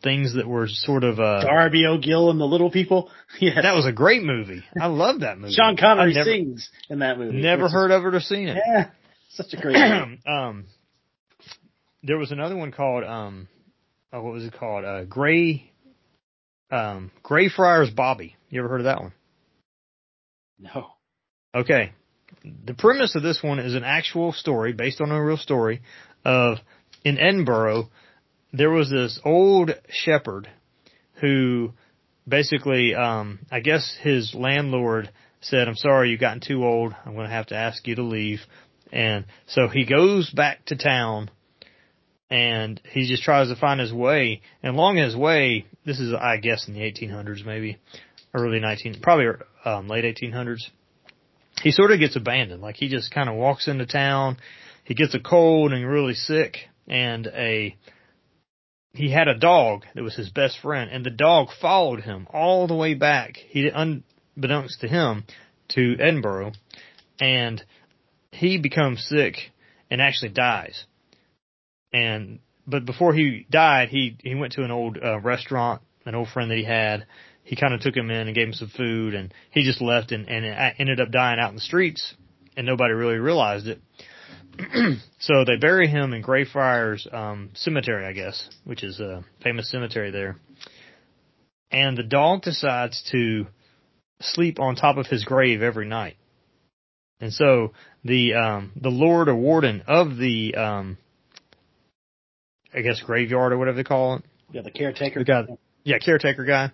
things that were sort of, Darby O'Gill and the Little People. Yeah. That was a great movie. I love that movie. Sean Connery sings in that movie. Never heard of it or seen it. Yeah. Such a great movie. There was another one called, what was it called? Greyfriars Bobby. You ever heard of that one? No. Okay. The premise of this one is an actual story based on a real story of in Edinburgh, there was this old shepherd who basically, I guess his landlord said, "I'm sorry, you've gotten too old. I'm going to have to ask you to leave." And so he goes back to town. And he just tries to find his way. And along his way, this is, I guess, in the 1800s maybe, late 1800s. He sort of gets abandoned. Like, he just kind of walks into town. He gets a cold and really sick. And he had a dog that was his best friend. And the dog followed him all the way back, unbeknownst to him, to Edinburgh. And he becomes sick and actually dies. But before he died, he went to an old restaurant, an old friend that he had. He kind of took him in and gave him some food, and he just left and it ended up dying out in the streets, and nobody really realized it. So they bury him in Greyfriars Cemetery, I guess, which is a famous cemetery there. And the dog decides to sleep on top of his grave every night. And so the lord or warden of the I guess graveyard or whatever they call it. Yeah, the caretaker guy. Yeah, caretaker guy.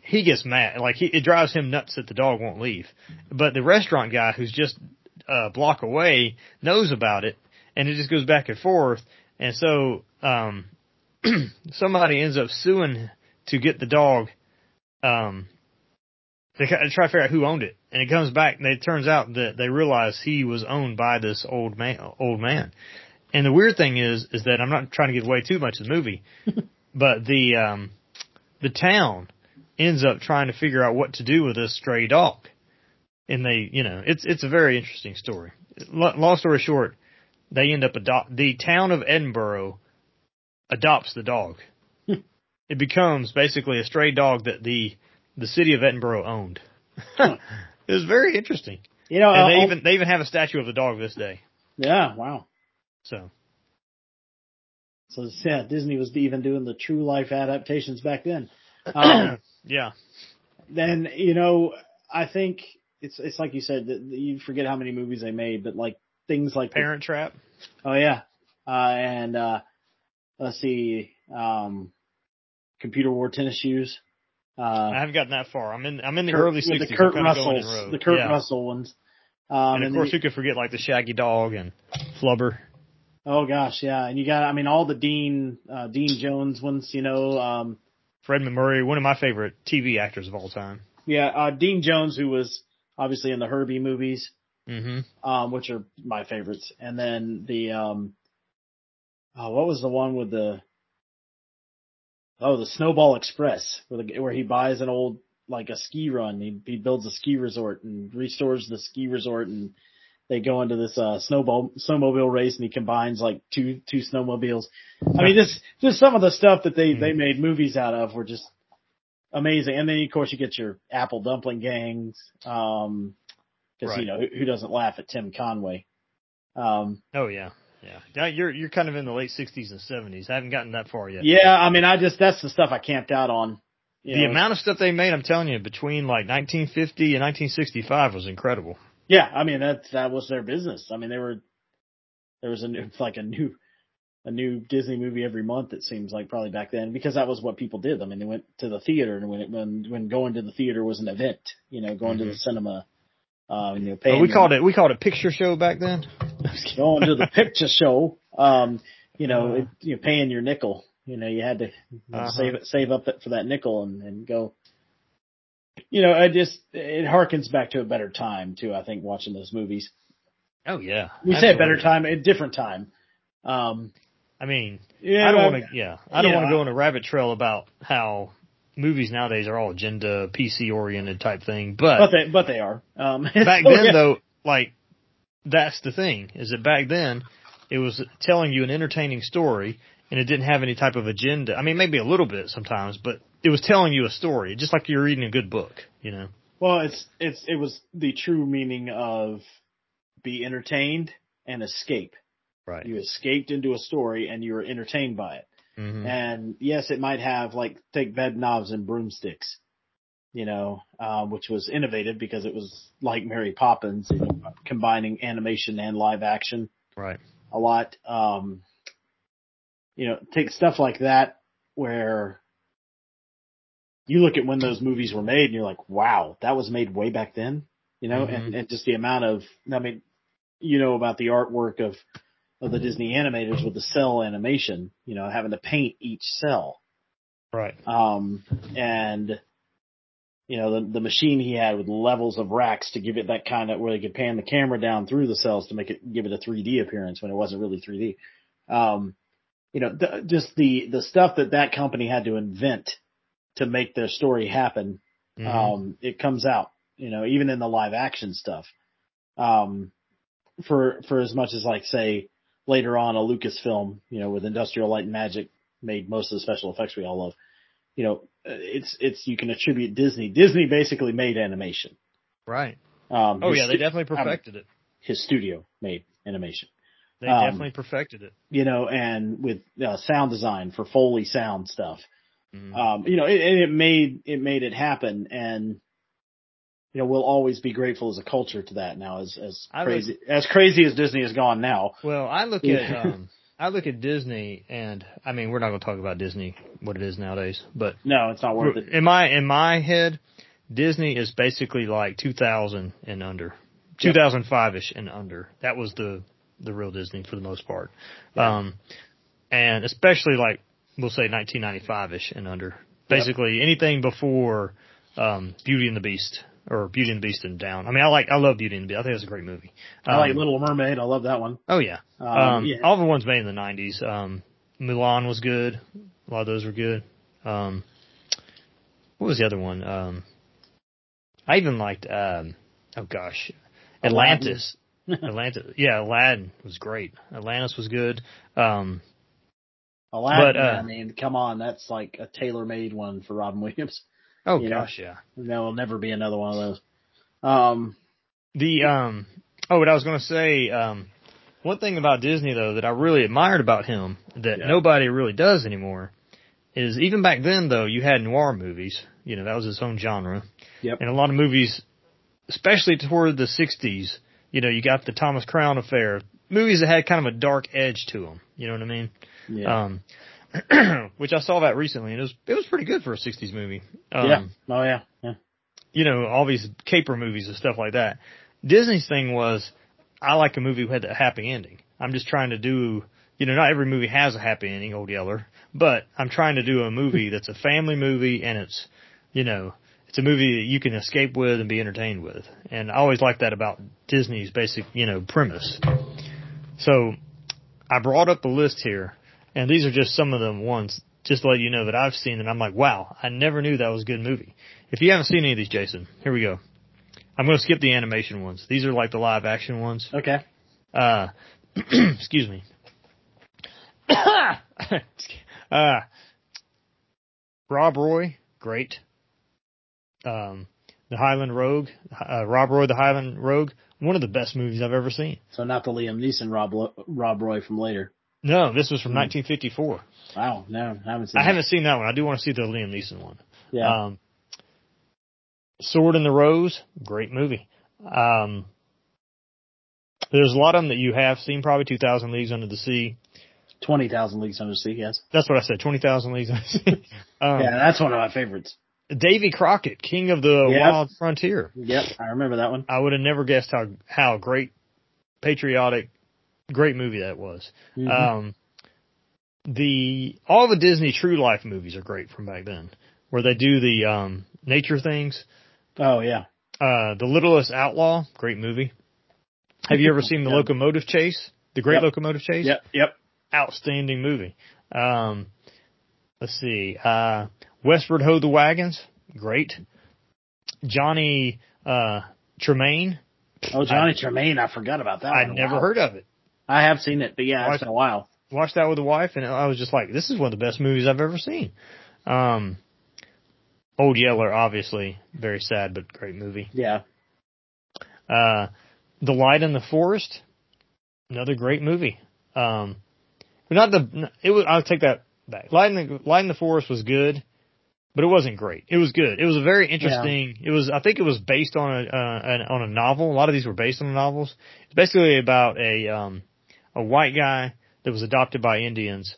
He gets mad. Like it drives him nuts that the dog won't leave. But the restaurant guy who's just a block away knows about it, and it just goes back and forth. And so somebody ends up suing to get the dog. They try to figure out who owned it, and it comes back, and it turns out that they realize he was owned by this old man. And the weird thing is that I'm not trying to give away too much of the movie, but the town ends up trying to figure out what to do with this stray dog. And it's a very interesting story. Long story short, they end up the town of Edinburgh adopts the dog. It becomes basically a stray dog that the city of Edinburgh owned. It was very interesting. And they even have a statue of the dog this day. Yeah. Wow. So yeah, Disney was even doing the true life adaptations back then. Yeah. Then, I think it's like you said, that you forget how many movies they made, but like things like Parent Trap. Oh yeah. And let's see, Computer Wore Tennis Shoes. I haven't gotten that far. I'm in the early '60s. The Kurt Russell ones. And of course you could forget like the Shaggy Dog and Flubber. Oh gosh, yeah, and you got, all the Dean Jones ones, Fred McMurray, one of my favorite TV actors of all time. Yeah, Dean Jones, who was obviously in the Herbie movies, which are my favorites, and then the what was the one with the Snowball Express, where he buys an old like a ski run, he builds a ski resort and restores the ski resort and. They go into this snowmobile race, and he combines like two snowmobiles. I mean, just some of the stuff that they made movies out of were just amazing. And then of course you get your Apple Dumpling Gangs, because right. You know who doesn't laugh at Tim Conway. Yeah, you're kind of in the late 60s and 70s. I haven't gotten that far yet. Yeah, I mean, that's the stuff I camped out on. The amount of stuff they made, I'm telling you, between like 1950 and 1965 was incredible. Yeah, I mean that was their business. I mean there was a new Disney movie every month. It seems like probably back then because that was what people did. I mean they went to the theater and when going to the theater was an event, you know, going to the cinema. We called it picture show back then. Going to the picture show, you're paying your nickel. You know, you had to save up for that nickel and go. You know, it harkens back to a better time too. I think watching those movies. Oh yeah, we say a better time, a different time. I don't want to go on a rabbit trail about how movies nowadays are all agenda, PC oriented type thing, but they are. Back then though, like that's the thing is that back then it was telling you an entertaining story and it didn't have any type of agenda. I mean, maybe a little bit sometimes, but it was telling you a story, just like you're reading a good book, you know? Well, it was the true meaning of be entertained and escape. Right. You escaped into a story and you were entertained by it. Mm-hmm. And yes, it might have take bed knobs and broomsticks, you know, which was innovative because it was like Mary Poppins, you know, combining animation and live action. Right. A lot. You know, take stuff like that where you look at when those movies were made and you're like, wow, that was made way back then, you know, and just the amount of, I mean, you know, about the artwork of the Disney animators with the cell animation, you know, having to paint each cell. Right. And, you know, the machine he had with levels of racks to give it that kind of where they could pan the camera down through the cells to give it a 3D appearance when it wasn't really 3D. You know, just the stuff that company had to invent to make their story happen. It comes out, you know, even in the live action stuff. For as much as like, say, later on, a Lucasfilm, you know, with Industrial Light and Magic made most of the special effects we all love. You know, you can attribute Disney. Disney basically made animation. Right. They definitely perfected it. His studio made animation. They definitely perfected it. You know, and with sound design for Foley sound stuff. Mm-hmm. You know, it made it happen. And, you know, we'll always be grateful as a culture to that now, as crazy as Disney has gone now. Well, I look at Disney, and I mean, we're not going to talk about Disney, what it is nowadays, but no, it's not worth it. In my head, Disney is basically like 2000 and under, 2005-ish and under. That was the real Disney for the most part. Yeah. And especially like, we'll say 1995-ish and under. Basically anything before, Beauty and the Beast. Or Beauty and the Beast and down. I mean, I love Beauty and the Beast. I think it's a great movie. I like Little Mermaid. I love that one. Oh, yeah. All the ones made in the 90s. Mulan was good. A lot of those were good. What was the other one? I even liked, Atlantis. Atlantis. Yeah, Aladdin was great. Atlantis was good. Aladdin, I mean, come on. That's like a tailor-made one for Robin Williams. Oh, gosh, yeah. There will never be another one of those. What I was going to say, one thing about Disney, though, that I really admired about him that nobody really does anymore is even back then, though, you had noir movies. You know, that was its own genre. Yep. And a lot of movies, especially toward the 60s, you know, you got the Thomas Crown Affair, movies that had kind of a dark edge to them. You know what I mean? Yeah. Which I saw that recently, and it was pretty good for a 60s movie. You know, all these caper movies and stuff like that. Disney's thing was, I like a movie with a happy ending. I'm just trying to do, you know, not every movie has a happy ending, Old Yeller, but I'm trying to do a movie that's a family movie, and it's, you know, it's a movie that you can escape with and be entertained with. And I always like that about Disney's basic, you know, premise. So I brought up the list here. And these are just some of the ones, just to let you know, that I've seen, and I'm like, wow, I never knew that was a good movie. If you haven't seen any of these, Jason, here we go. I'm going to skip the animation ones. These are like the live action ones. Okay. Excuse me. Rob Roy, great. The Highland Rogue, Rob Roy, The Highland Rogue, one of the best movies I've ever seen. So not the Liam Neeson Rob Roy from later. No, this was from 1954. Wow, no, I haven't seen that. I haven't seen that one. I do want to see the Liam Neeson one. Yeah. Sword in the Rose, great movie. There's a lot of them that you have seen, probably 2,000 Leagues Under the Sea. 20,000 Leagues Under the Sea, yes. That's what I said, 20,000 Leagues Under the Sea. Yeah, that's one of my favorites. Davy Crockett, King of the Wild Frontier. Yep, I remember that one. I would have never guessed how great, patriotic, great movie that was. Mm-hmm. All the Disney True Life movies are great from back then, where they do the nature things. Oh, yeah. The Littlest Outlaw, great movie. Have you ever seen The Locomotive Chase? The Great Locomotive Chase? Yep. Outstanding movie. Let's see. Westward Ho the Wagons, great. Johnny Tremaine. Oh, Johnny Tremaine, I forgot about that. I'd never heard of it. I have seen it, but it's been a while. Watched that with the wife, and I was just like, this is one of the best movies I've ever seen. Old Yeller, obviously, very sad but great movie. Yeah. The Light in the Forest, another great movie. I'll take that back. Light in the Forest was good, but it wasn't great. It was good. It was a very interesting. Yeah. I think it was based on a novel. A lot of these were based on novels. It's basically about a white guy that was adopted by Indians,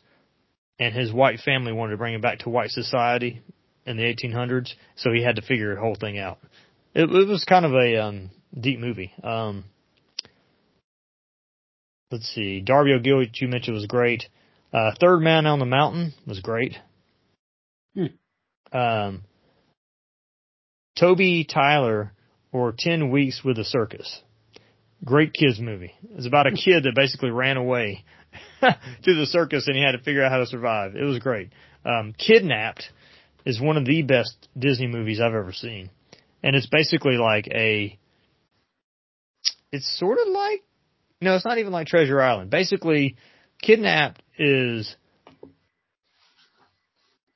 and his white family wanted to bring him back to white society in the 1800s. So he had to figure the whole thing out. It was kind of a deep movie. Let's see. Darby O'Gill, which you mentioned, was great. Third Man on the Mountain was great. Toby Tyler, or 10 Weeks with a Circus. Great kids movie. It's about a kid that basically ran away to the circus and he had to figure out how to survive. It was great. Kidnapped is one of the best Disney movies I've ever seen. And it's basically like it's not even like Treasure Island. Basically, Kidnapped is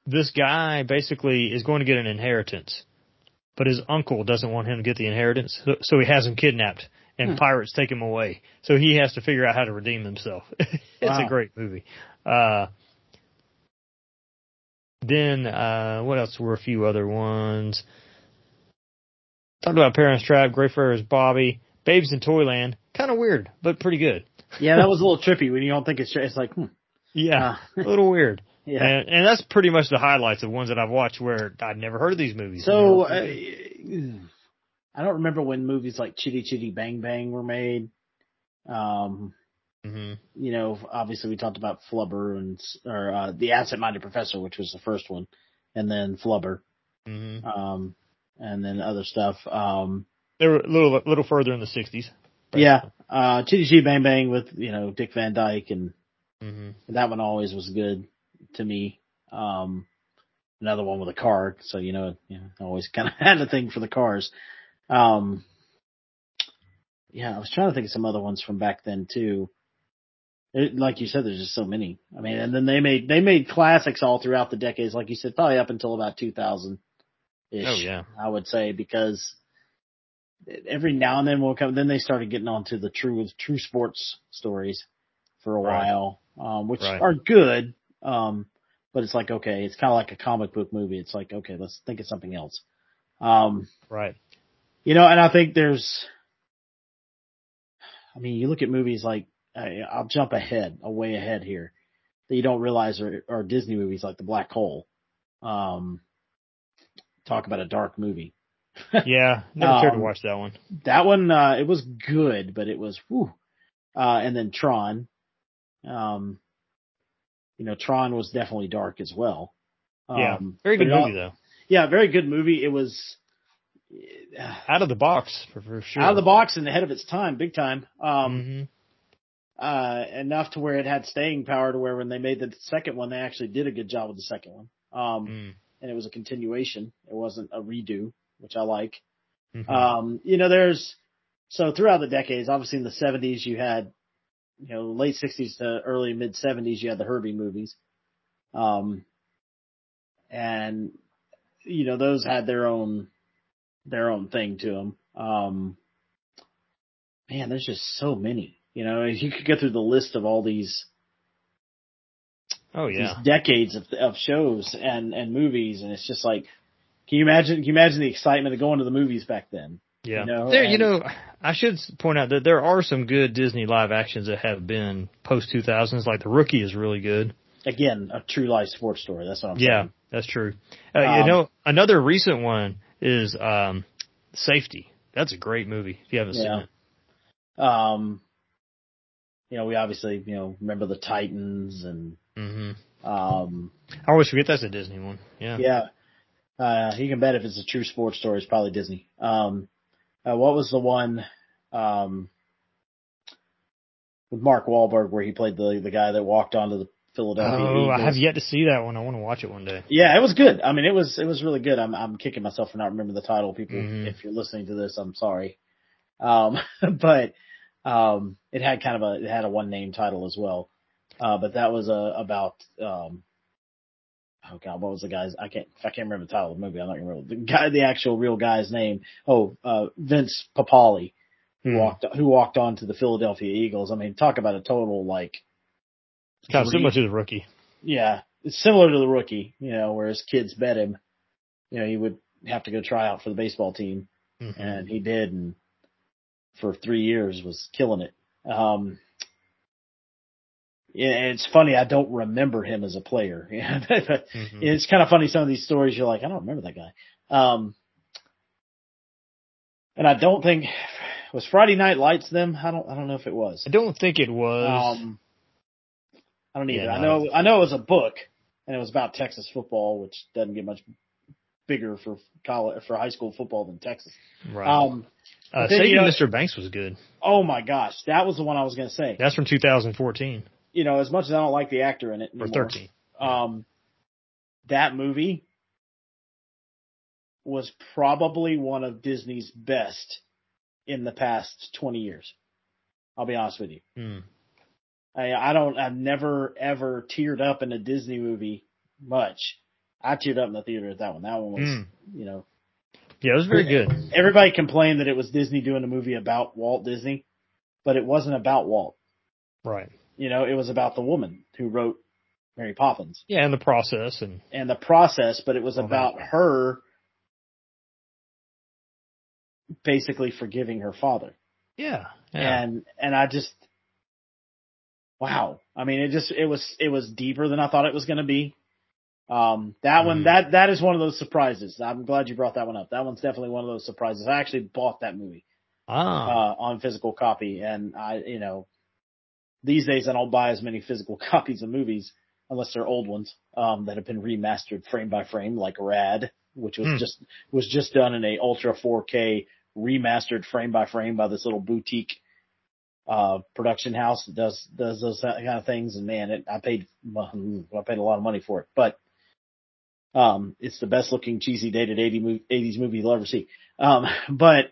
this guy basically is going to get an inheritance, but his uncle doesn't want him to get the inheritance, so he has him kidnapped, and pirates take him away. So he has to figure out how to redeem himself. It's a great movie. Then what else were a few other ones? Talked about Parents Trap, Greyfriars Bobby, Babes in Toyland. Kind of weird, but pretty good. Yeah, that was a little trippy when you don't think it's like, Yeah, a little weird. Yeah. And that's pretty much the highlights of ones that I've watched where I'd never heard of these movies. So, I don't remember when movies like Chitty Chitty Bang Bang were made. Obviously we talked about Flubber or The Absent-Minded Professor, which was the first one, and then Flubber, and then other stuff. They were a little further in the 60s. Yeah, Chitty Chitty Bang Bang with, Dick Van Dyke, and that one always was good to me. Another one with a car, so, I always kind of had a thing for the cars. I was trying to think of some other ones from back then, too. Like you said, there's just so many. I mean, and then they made classics all throughout the decades, like you said, probably up until about 2000-ish, I would say, because every now and then we'll come. Then they started getting onto the true sports stories for a while, which are good. But it's like, okay, it's kind of like a comic book movie. It's like, okay, let's think of something else. And I think you look at movies like, I'll jump way ahead here, that you don't realize are Disney movies like The Black Hole. Talk about a dark movie. Yeah, never cared to watch that one. That one, it was good, but it was, whew. And then Tron. Tron was definitely dark as well. Very good movie, though. Yeah, very good movie. It was out of the box, for sure. Out of the box and ahead of its time, big time. Enough to where it had staying power to where when they made the second one, they actually did a good job with the second one. And it was a continuation. It wasn't a redo, which I like. So throughout the decades, obviously in the 70s, you had, late 60s to early mid 70s, you had the Herbie movies. Those had their own their own thing to them. Man, there's just so many. You know, you could go through the list of all these. Oh yeah, these decades of shows and movies, and it's just like, can you imagine the excitement of going to the movies back then? Yeah, I should point out that there are some good Disney live actions that have been post 2000s, like The Rookie is really good. Again, a true life sports story. That's what I'm saying. Yeah, that's true. Another recent one is Safety. That's a great movie if you haven't seen it. We obviously remember the Titans and. Mm-hmm. I always forget that's a Disney one. Yeah. Yeah. You can bet if it's a true sports story, it's probably Disney. What was the one, with Mark Wahlberg where he played the guy that walked onto the Philadelphia Eagles? I have yet to see that one. I want to watch it one day. Yeah, it was good. I mean, it was really good. I'm kicking myself for not remembering the title, people. Mm-hmm. If you're listening to this, I'm sorry. But it had a one name title as well. But that was about what was the guy's? I can't remember the title of the movie. I'm not gonna remember the actual real guy's name. Vince Papale, who walked on to the Philadelphia Eagles. I mean, talk about a total kind of similar to The Rookie. Yeah, it's similar to The Rookie. Where his kids bet him, he would have to go try out for the baseball team, and he did, and for 3 years was killing it. It's funny, I don't remember him as a player. It's kind of funny, some of these stories, you're like, I don't remember that guy. And I don't think, was Friday Night Lights them? I don't know if it was. I don't think it was. I don't either. Yeah, I know it was a book, and it was about Texas football, which doesn't get much bigger for high school football than Texas. Right. Saving Mr. Banks was good. Oh, my gosh. That was the one I was going to say. That's from 2014. As much as I don't like the actor in it anymore, 13. That movie was probably one of Disney's best in the past 20 years. I'll be honest with you. I've never ever teared up in a Disney movie much. I teared up in the theater at that one. That one was, Yeah, it was very good. Everybody complained that it was Disney doing a movie about Walt Disney, but it wasn't about Walt. Right. It was about the woman who wrote Mary Poppins. Yeah, and the process. And the process, but it was about her basically forgiving her father. Yeah. And I just, wow. I mean, it was deeper than I thought it was going to be. That is one of those surprises. I'm glad you brought that one up. That one's definitely one of those surprises. I actually bought that movie on physical copy, and I these days, I don't buy as many physical copies of movies unless they're old ones that have been remastered frame by frame, like Rad, which was just done in a ultra 4K remastered frame by frame by this little boutique production house that does those kind of things. And man, I paid a lot of money for it, but it's the best looking cheesy dated 80s movie you'll ever see. But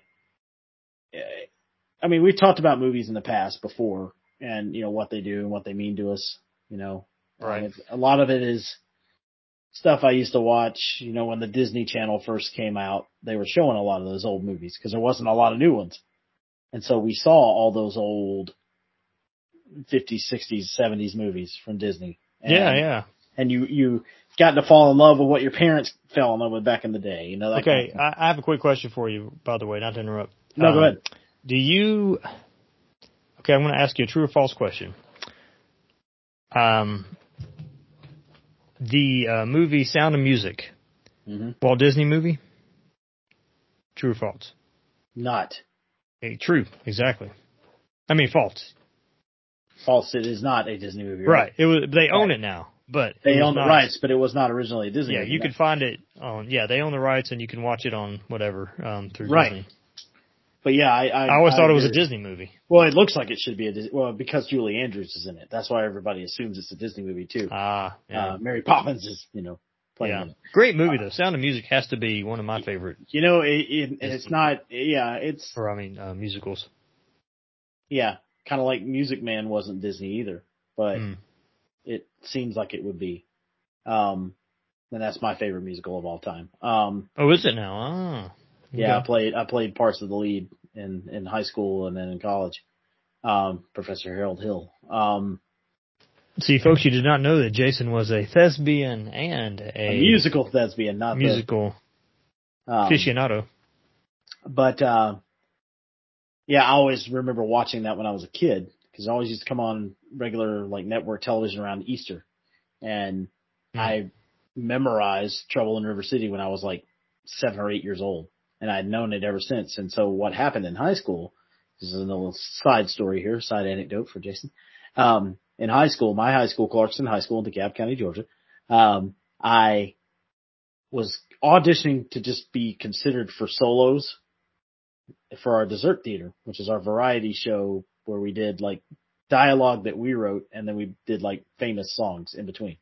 we've talked about movies in the past before. And, what they do and what they mean to us, Right. A lot of it is stuff I used to watch, when the Disney Channel first came out, they were showing a lot of those old movies because there wasn't a lot of new ones. And so we saw all those old 50s, 60s, 70s movies from Disney. And you got to fall in love with what your parents fell in love with back in the day. Okay, kind of. I have a quick question for you, by the way, not to interrupt. No, go ahead. Okay, I'm going to ask you a true or false question. The movie Sound of Music, Walt Disney movie, true or false? Not. Hey, true, exactly. I mean, false. False, it is not a Disney movie. Right. They own it now. But they own the rights, but it was not originally a Disney movie. Yeah, you could find it on, they own the rights and you can watch it on whatever through Disney. Right. But yeah, I always thought it was a Disney movie. Well, it looks like it should be because Julie Andrews is in it. That's why everybody assumes it's a Disney movie too. Mary Poppins is, playing in it. Great movie though. Sound of Music has to be one of my favorite. Musicals. Yeah. Kind of like Music Man wasn't Disney either, but it seems like it would be. And that's my favorite musical of all time. Is it now? Yeah, I played parts of the lead in high school and then in college. Professor Harold Hill. See, folks, you did not know that Jason was a thespian and a musical thespian, not musical aficionado. But yeah, I always remember watching that when I was a kid because it always used to come on regular like network television around Easter, and I memorized Trouble in River City when I was like 7 or 8 years old, and I'd known it ever since. And so what happened in high school? This is a little side story here, side anecdote for Jason. In high school, my high school, Clarkson High School in DeKalb County, Georgia, I was auditioning to just be considered for solos for our dessert theater, which is our variety show where we did like dialogue that we wrote, and then we did like famous songs in between.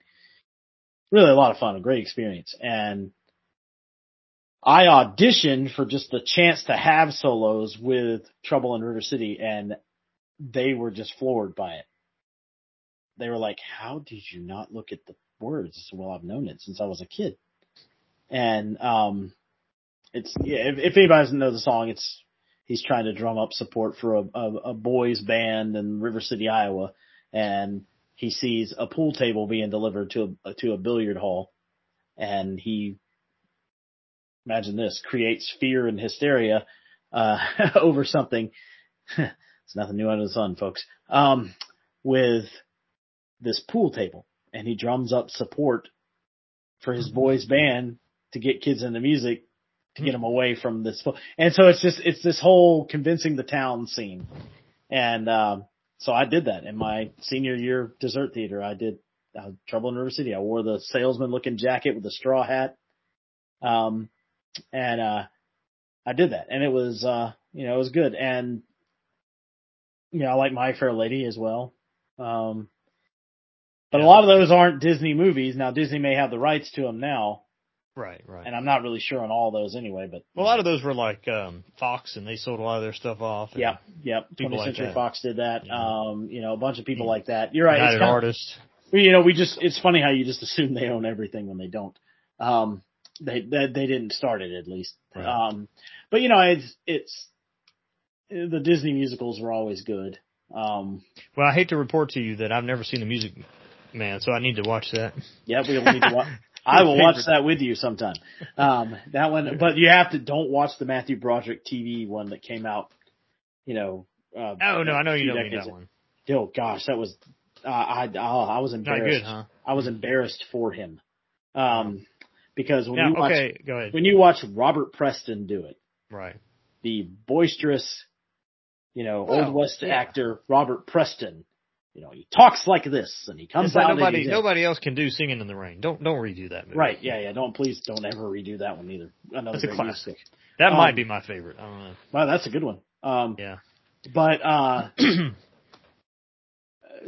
Really a lot of fun, a great experience. And I auditioned for just the chance to have solos with Trouble in River City, and they were just floored by it. They were like, how did you not look at the words? Well, I've known it since I was a kid. And it's if anybody doesn't know the song, it's he's trying to drum up support for a boys band in River City, Iowa, and he sees a pool table being delivered to a billiard hall, and he imagine this, creates fear and hysteria over something. It's nothing new under the sun, folks. With this pool table, and he drums up support for his boys band to get kids into music, to get them away from this. And so it's this whole convincing the town scene. And so I did that in my senior year dessert theater. I did Trouble in River City. I wore the salesman looking jacket with a straw hat. And I did that, and it was, it was good. And, I like My Fair Lady as well. But a lot of those aren't Disney movies. Now, Disney may have the rights to them now. Right. And I'm not really sure on all those anyway, but. Well, a lot of those were like, Fox, and they sold a lot of their stuff off. Yeah. Yeah. 20th Century Fox did that. Yeah. A bunch of people like that. You're right. United Artists. It's funny how you just assume they own everything when they don't. They didn't start it, at least. Right. But it's the Disney musicals were always good. Well, I hate to report to you that I've never seen The Music Man, so I need to watch that. Yeah, we need to watch. I will watch that with you sometime. That one, but you have to don't watch the Matthew Broderick TV one that came out. Oh no, I know you don't mean that one. Oh gosh, that was I was embarrassed. Not good, huh? I was embarrassed for him. Because when you watch Robert Preston do it, right? The boisterous, Old West actor Robert Preston, he talks like this and he comes out. Nobody else can do Singing in the Rain. Don't redo that movie. Right? Yeah. Don't ever redo that one either. That's a classic. That might be my favorite. I don't know. Wow, that's a good one. But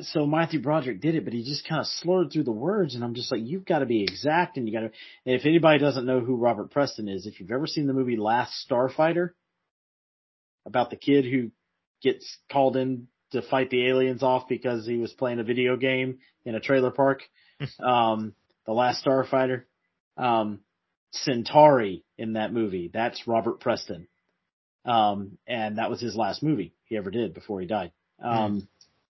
so Matthew Broderick did it, but he just kind of slurred through the words, and I'm just like, you've got to be exact, and you got to. And if anybody doesn't know who Robert Preston is, if you've ever seen the movie Last Starfighter, about the kid who gets called in to fight the aliens off because he was playing a video game in a trailer park, The Last Starfighter, Centauri in that movie, that's Robert Preston, and that was his last movie he ever did before he died.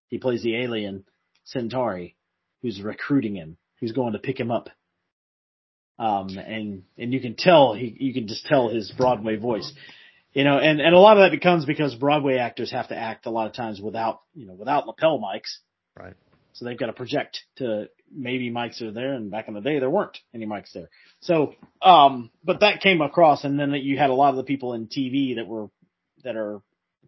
He plays the alien Centauri who's recruiting him, who's going to pick him up. And you can tell you can just tell his Broadway voice. And a lot of that becomes because Broadway actors have to act a lot of times without lapel mics. Right. So they've got to project to maybe mics are there, and back in the day there weren't any mics there. So but that came across, and then you had a lot of the people in TV that are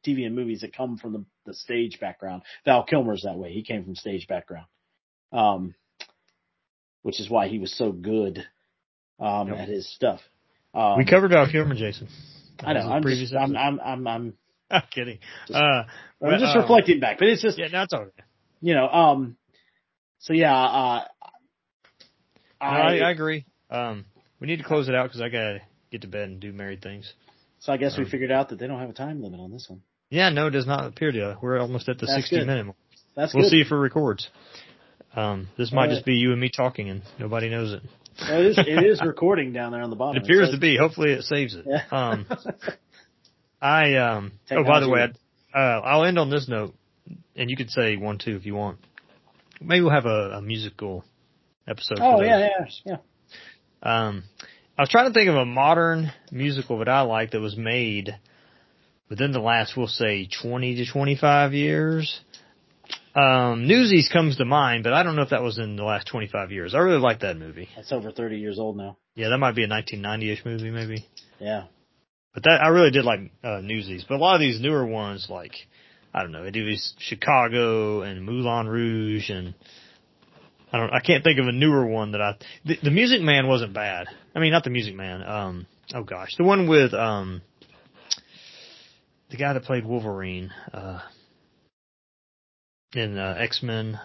TV and movies that come from the stage background. Val Kilmer's that way. He came from stage background, which is why he was so good at his stuff. We covered Val Kilmer, Jason. I know. I'm kidding. I'm just reflecting back, but it's just that's all right. I agree. We need to close it out because I gotta get to bed and do married things. So I guess we figured out that they don't have a time limit on this one. Yeah, no, it does not appear to. We're almost at the 60-minute mark. We'll see if it records. This might just be you and me talking, and nobody knows it. It is recording down there on the bottom. It appears to be. Hopefully it saves it. Yeah. By the way, I'll end on this note, and you could say 1, 2 if you want. Maybe we'll have a musical episode. Oh, yeah. I was trying to think of a modern musical that I like that was made within the last, we'll say, 20 to 25 years. Newsies comes to mind, but I don't know if that was in the last 25 years. I really like that movie. That's over 30 years old now. Yeah, that might be a 1990-ish movie, maybe. Yeah. But that I really did like Newsies. But a lot of these newer ones, like, I don't know, they do these Chicago and Moulin Rouge, and I can't think of a newer one that The Music Man wasn't bad. I mean, not The Music Man. The one with the guy that played Wolverine. In X-Men.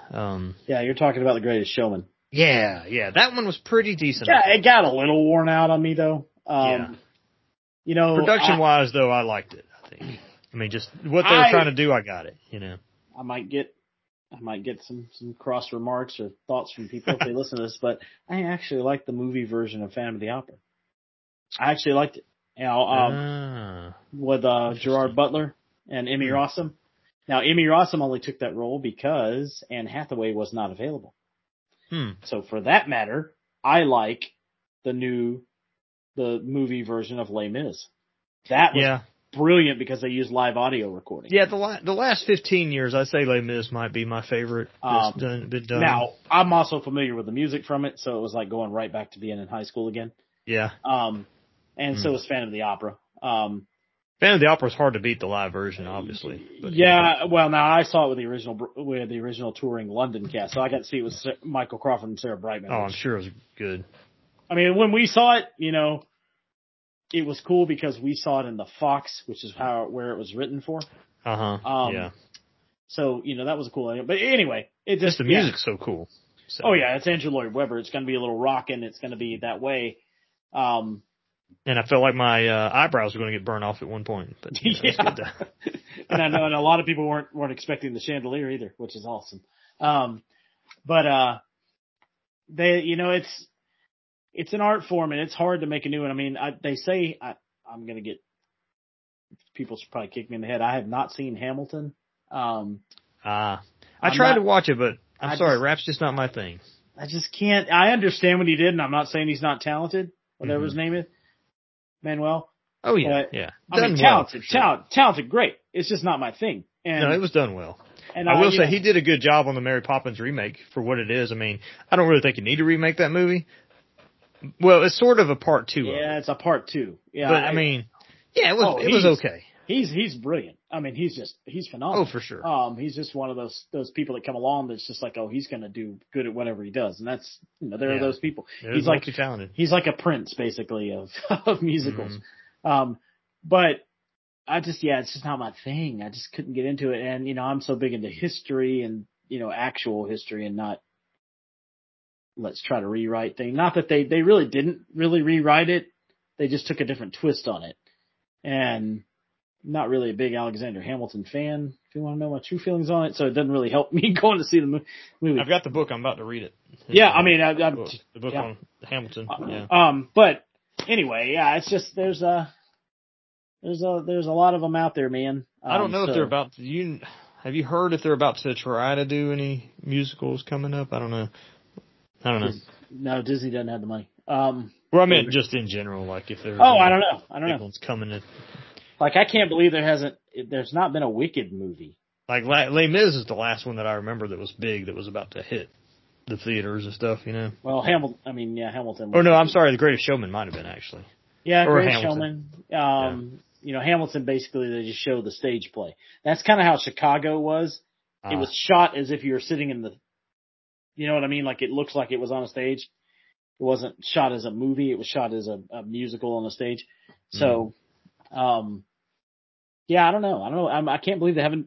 You're talking about The Greatest Showman. Yeah. That one was pretty decent. Yeah, it got a little worn out on me, though. Production-wise, though, I liked it, I think. I mean, just what they were trying to do, I got it, you know. I might get some cross remarks or thoughts from people if they listen to this, but I actually liked the movie version of Phantom of the Opera. I actually liked it. You know, with Gerard Butler and Emmy Rossum. Now, Emmy Rossum only took that role because Anne Hathaway was not available. So for that matter, I like the movie version of Les Mis. That was brilliant because they used live audio recording. Yeah, the last 15 years, I'd say Les Mis might be my favorite. That's been done. Now, I'm also familiar with the music from it, so it was like going right back to being in high school again. Yeah. So was Phantom of the Opera. Phantom of the Opera is hard to beat the live version, obviously. But yeah, well, now I saw it with the original touring London cast, so I got to see it with Michael Crawford and Sarah Brightman. Oh, I'm sure it was good. I mean, when we saw it, you know, it was cool because we saw it in the Fox, which is where it was written for. Yeah. So, you know, that was a cool idea. But anyway, it's just the music's so cool. So. Oh yeah, it's Andrew Lloyd Webber. It's going to be a little rockin'. It's going to be that way. And I felt like my eyebrows were going to get burned off at one point. But, you know, yeah. And I know a lot of people weren't expecting the chandelier either, which is awesome. It's an art form, and it's hard to make a new one. I mean, I'm going to get – people should probably kick me in the head. I have not seen Hamilton. I tried to watch it, but I'm sorry. Rap's just not my thing. I just can't – I understand what he did, and I'm not saying he's not talented, whatever his name is. Manuel. Oh, yeah, yeah. I mean, talented, well, sure. talented, great. It's just not my thing. And, no, it was done well. And I will say he did a good job on the Mary Poppins remake for what it is. I mean, I don't really think you need to remake that movie. Well, it's sort of a part two. Yeah, it's a part two. Yeah, but it was okay. He's brilliant. I mean, he's phenomenal. Oh, for sure. He's just one of those people that come along that's just like, oh, he's going to do good at whatever he does, and that's, you know, there are those people. He's like talented. He's like a Prince, basically, of musicals. But I just it's just not my thing. I just couldn't get into it, and you know, I'm so big into history and you know actual history and not let's try to rewrite thing. Not that they really didn't really rewrite it. They just took a different twist on it, and. Not really a big Alexander Hamilton fan, if you want to know my true feelings on it, so it doesn't really help me going to see the movie. I've got the book. I'm about to read it. The book on Hamilton. But anyway, it's just there's a lot of them out there, man. I don't know if they're about to, have you heard if they're about to try to do any musicals coming up? I don't know. No, Disney doesn't have the money. Well, I meant just in general, like if there's. Oh, I don't know. One's coming in. Like, I can't believe there's not been a Wicked movie. Like, Les Mis is the last one that I remember that was big, that was about to hit the theaters and stuff, you know? Well, Hamilton. Oh, no, I'm sorry, The Greatest Showman might have been, actually. Yeah, or Greatest Showman. You know, Hamilton, basically, they just show the stage play. That's kind of how Chicago was. It was shot as if you were sitting in the, you know what I mean? Like, it looks like it was on a stage. It wasn't shot as a movie. It was shot as a musical on a stage. So, yeah, I don't know. I can't believe they haven't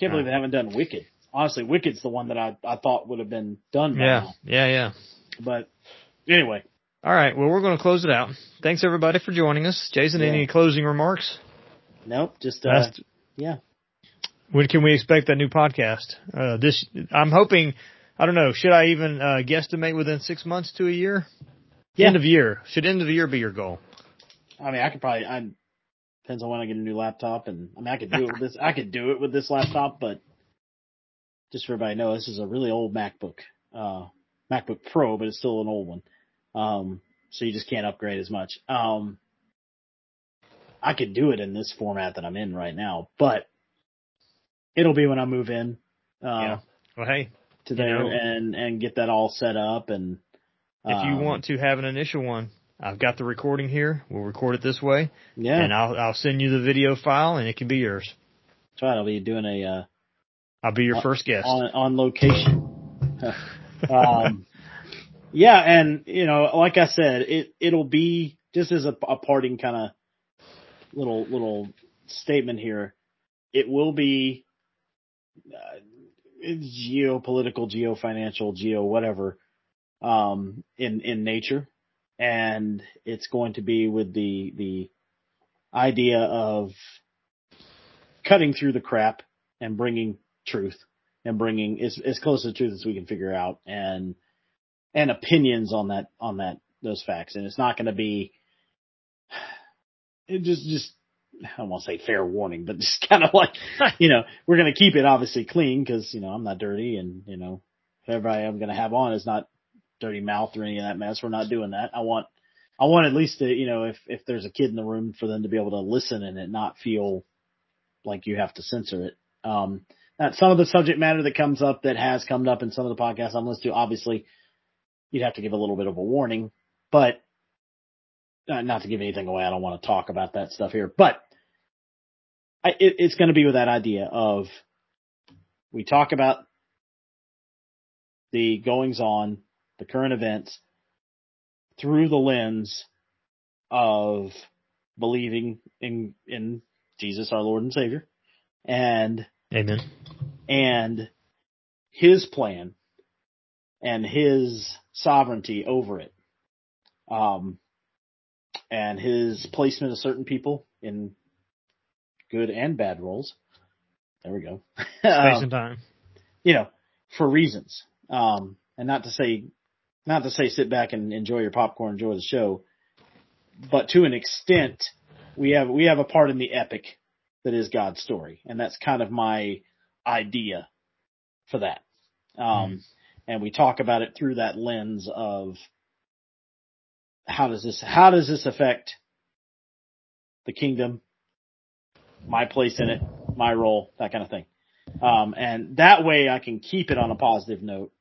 done Wicked. Honestly, Wicked's the one that I thought would have been done by now. Yeah. But anyway. All right. Well, we're going to close it out. Thanks everybody for joining us. Jason, any closing remarks? Nope. Just yeah. When can we expect that new podcast? I'm hoping. I don't know. Should I even guesstimate within 6 months to a year? Yeah. End of year. Should end of the year be your goal? I mean, I could probably, depends on when I get a new laptop, and I mean, I could do it with this. I could do it with this laptop, but just for everybody to know, this is a really old MacBook, MacBook Pro, but it's still an old one. So you just can't upgrade as much. I could do it in this format that I'm in right now, but it'll be when I move in. Yeah. Well, hey, to there, you know, and get that all set up. And if you want to have an initial one, I've got the recording here. We'll record it this way. Yeah. And I'll send you the video file, and it can be yours. That's right. I'll be doing a. I'll be your first guest on location. Yeah, and you know, like I said, it'll be just as a parting kind of little statement here. It will be geopolitical, geofinancial, geo whatever in nature. And it's going to be with the idea of cutting through the crap and bringing truth and bringing as close to the truth as we can figure out and opinions on those facts. And it's not going to be just I don't want to say fair warning, but just kind of like, you know, we're going to keep it obviously clean because, you know, I'm not dirty and, you know, whoever I am going to have on is not dirty mouth or any of that mess. We're not doing that. I want at least to, you know, if there's a kid in the room for them to be able to listen and it not feel like you have to censor it. Some of the subject matter that comes up that has come up in some of the podcasts I'm listening to, obviously you'd have to give a little bit of a warning, but not to give anything away. I don't want to talk about that stuff here, but it's going to be with that idea of we talk about the goings on, the current events through the lens of believing in Jesus, our Lord and Savior, and amen, and his plan and his sovereignty over it, and his placement of certain people in good and bad roles. There we go. Space and time, you know, for reasons, and not to say sit back and enjoy your popcorn, enjoy the show, but to an extent, we have a part in the epic that is God's story, and that's kind of my idea for that. And we talk about it through that lens of how does this affect the kingdom, my place in it, my role, that kind of thing. And that way I can keep it on a positive note,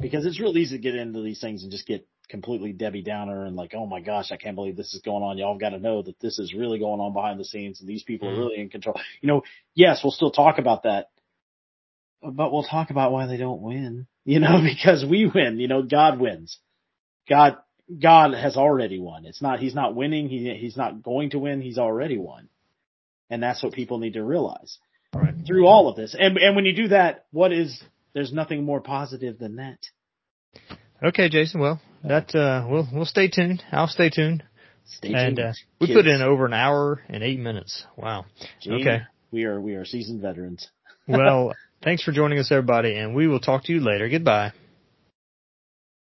because it's real easy to get into these things and just get completely Debbie Downer and like, oh my gosh, I can't believe this is going on. Y'all got to know that this is really going on behind the scenes and these people are really in control. You know, yes, we'll still talk about that, but we'll talk about why they don't win, you know, because we win, you know, God wins. God has already won. It's not, he's not winning. He's not going to win. He's already won. And that's what people need to realize through all of this. And when you do that, there's nothing more positive than that. Okay, Jason. Well, that we'll stay tuned. I'll stay tuned. Stay tuned. And we put in over an hour and 8 minutes. Wow. Gene, okay. We are seasoned veterans. Well, thanks for joining us, everybody, and we will talk to you later. Goodbye.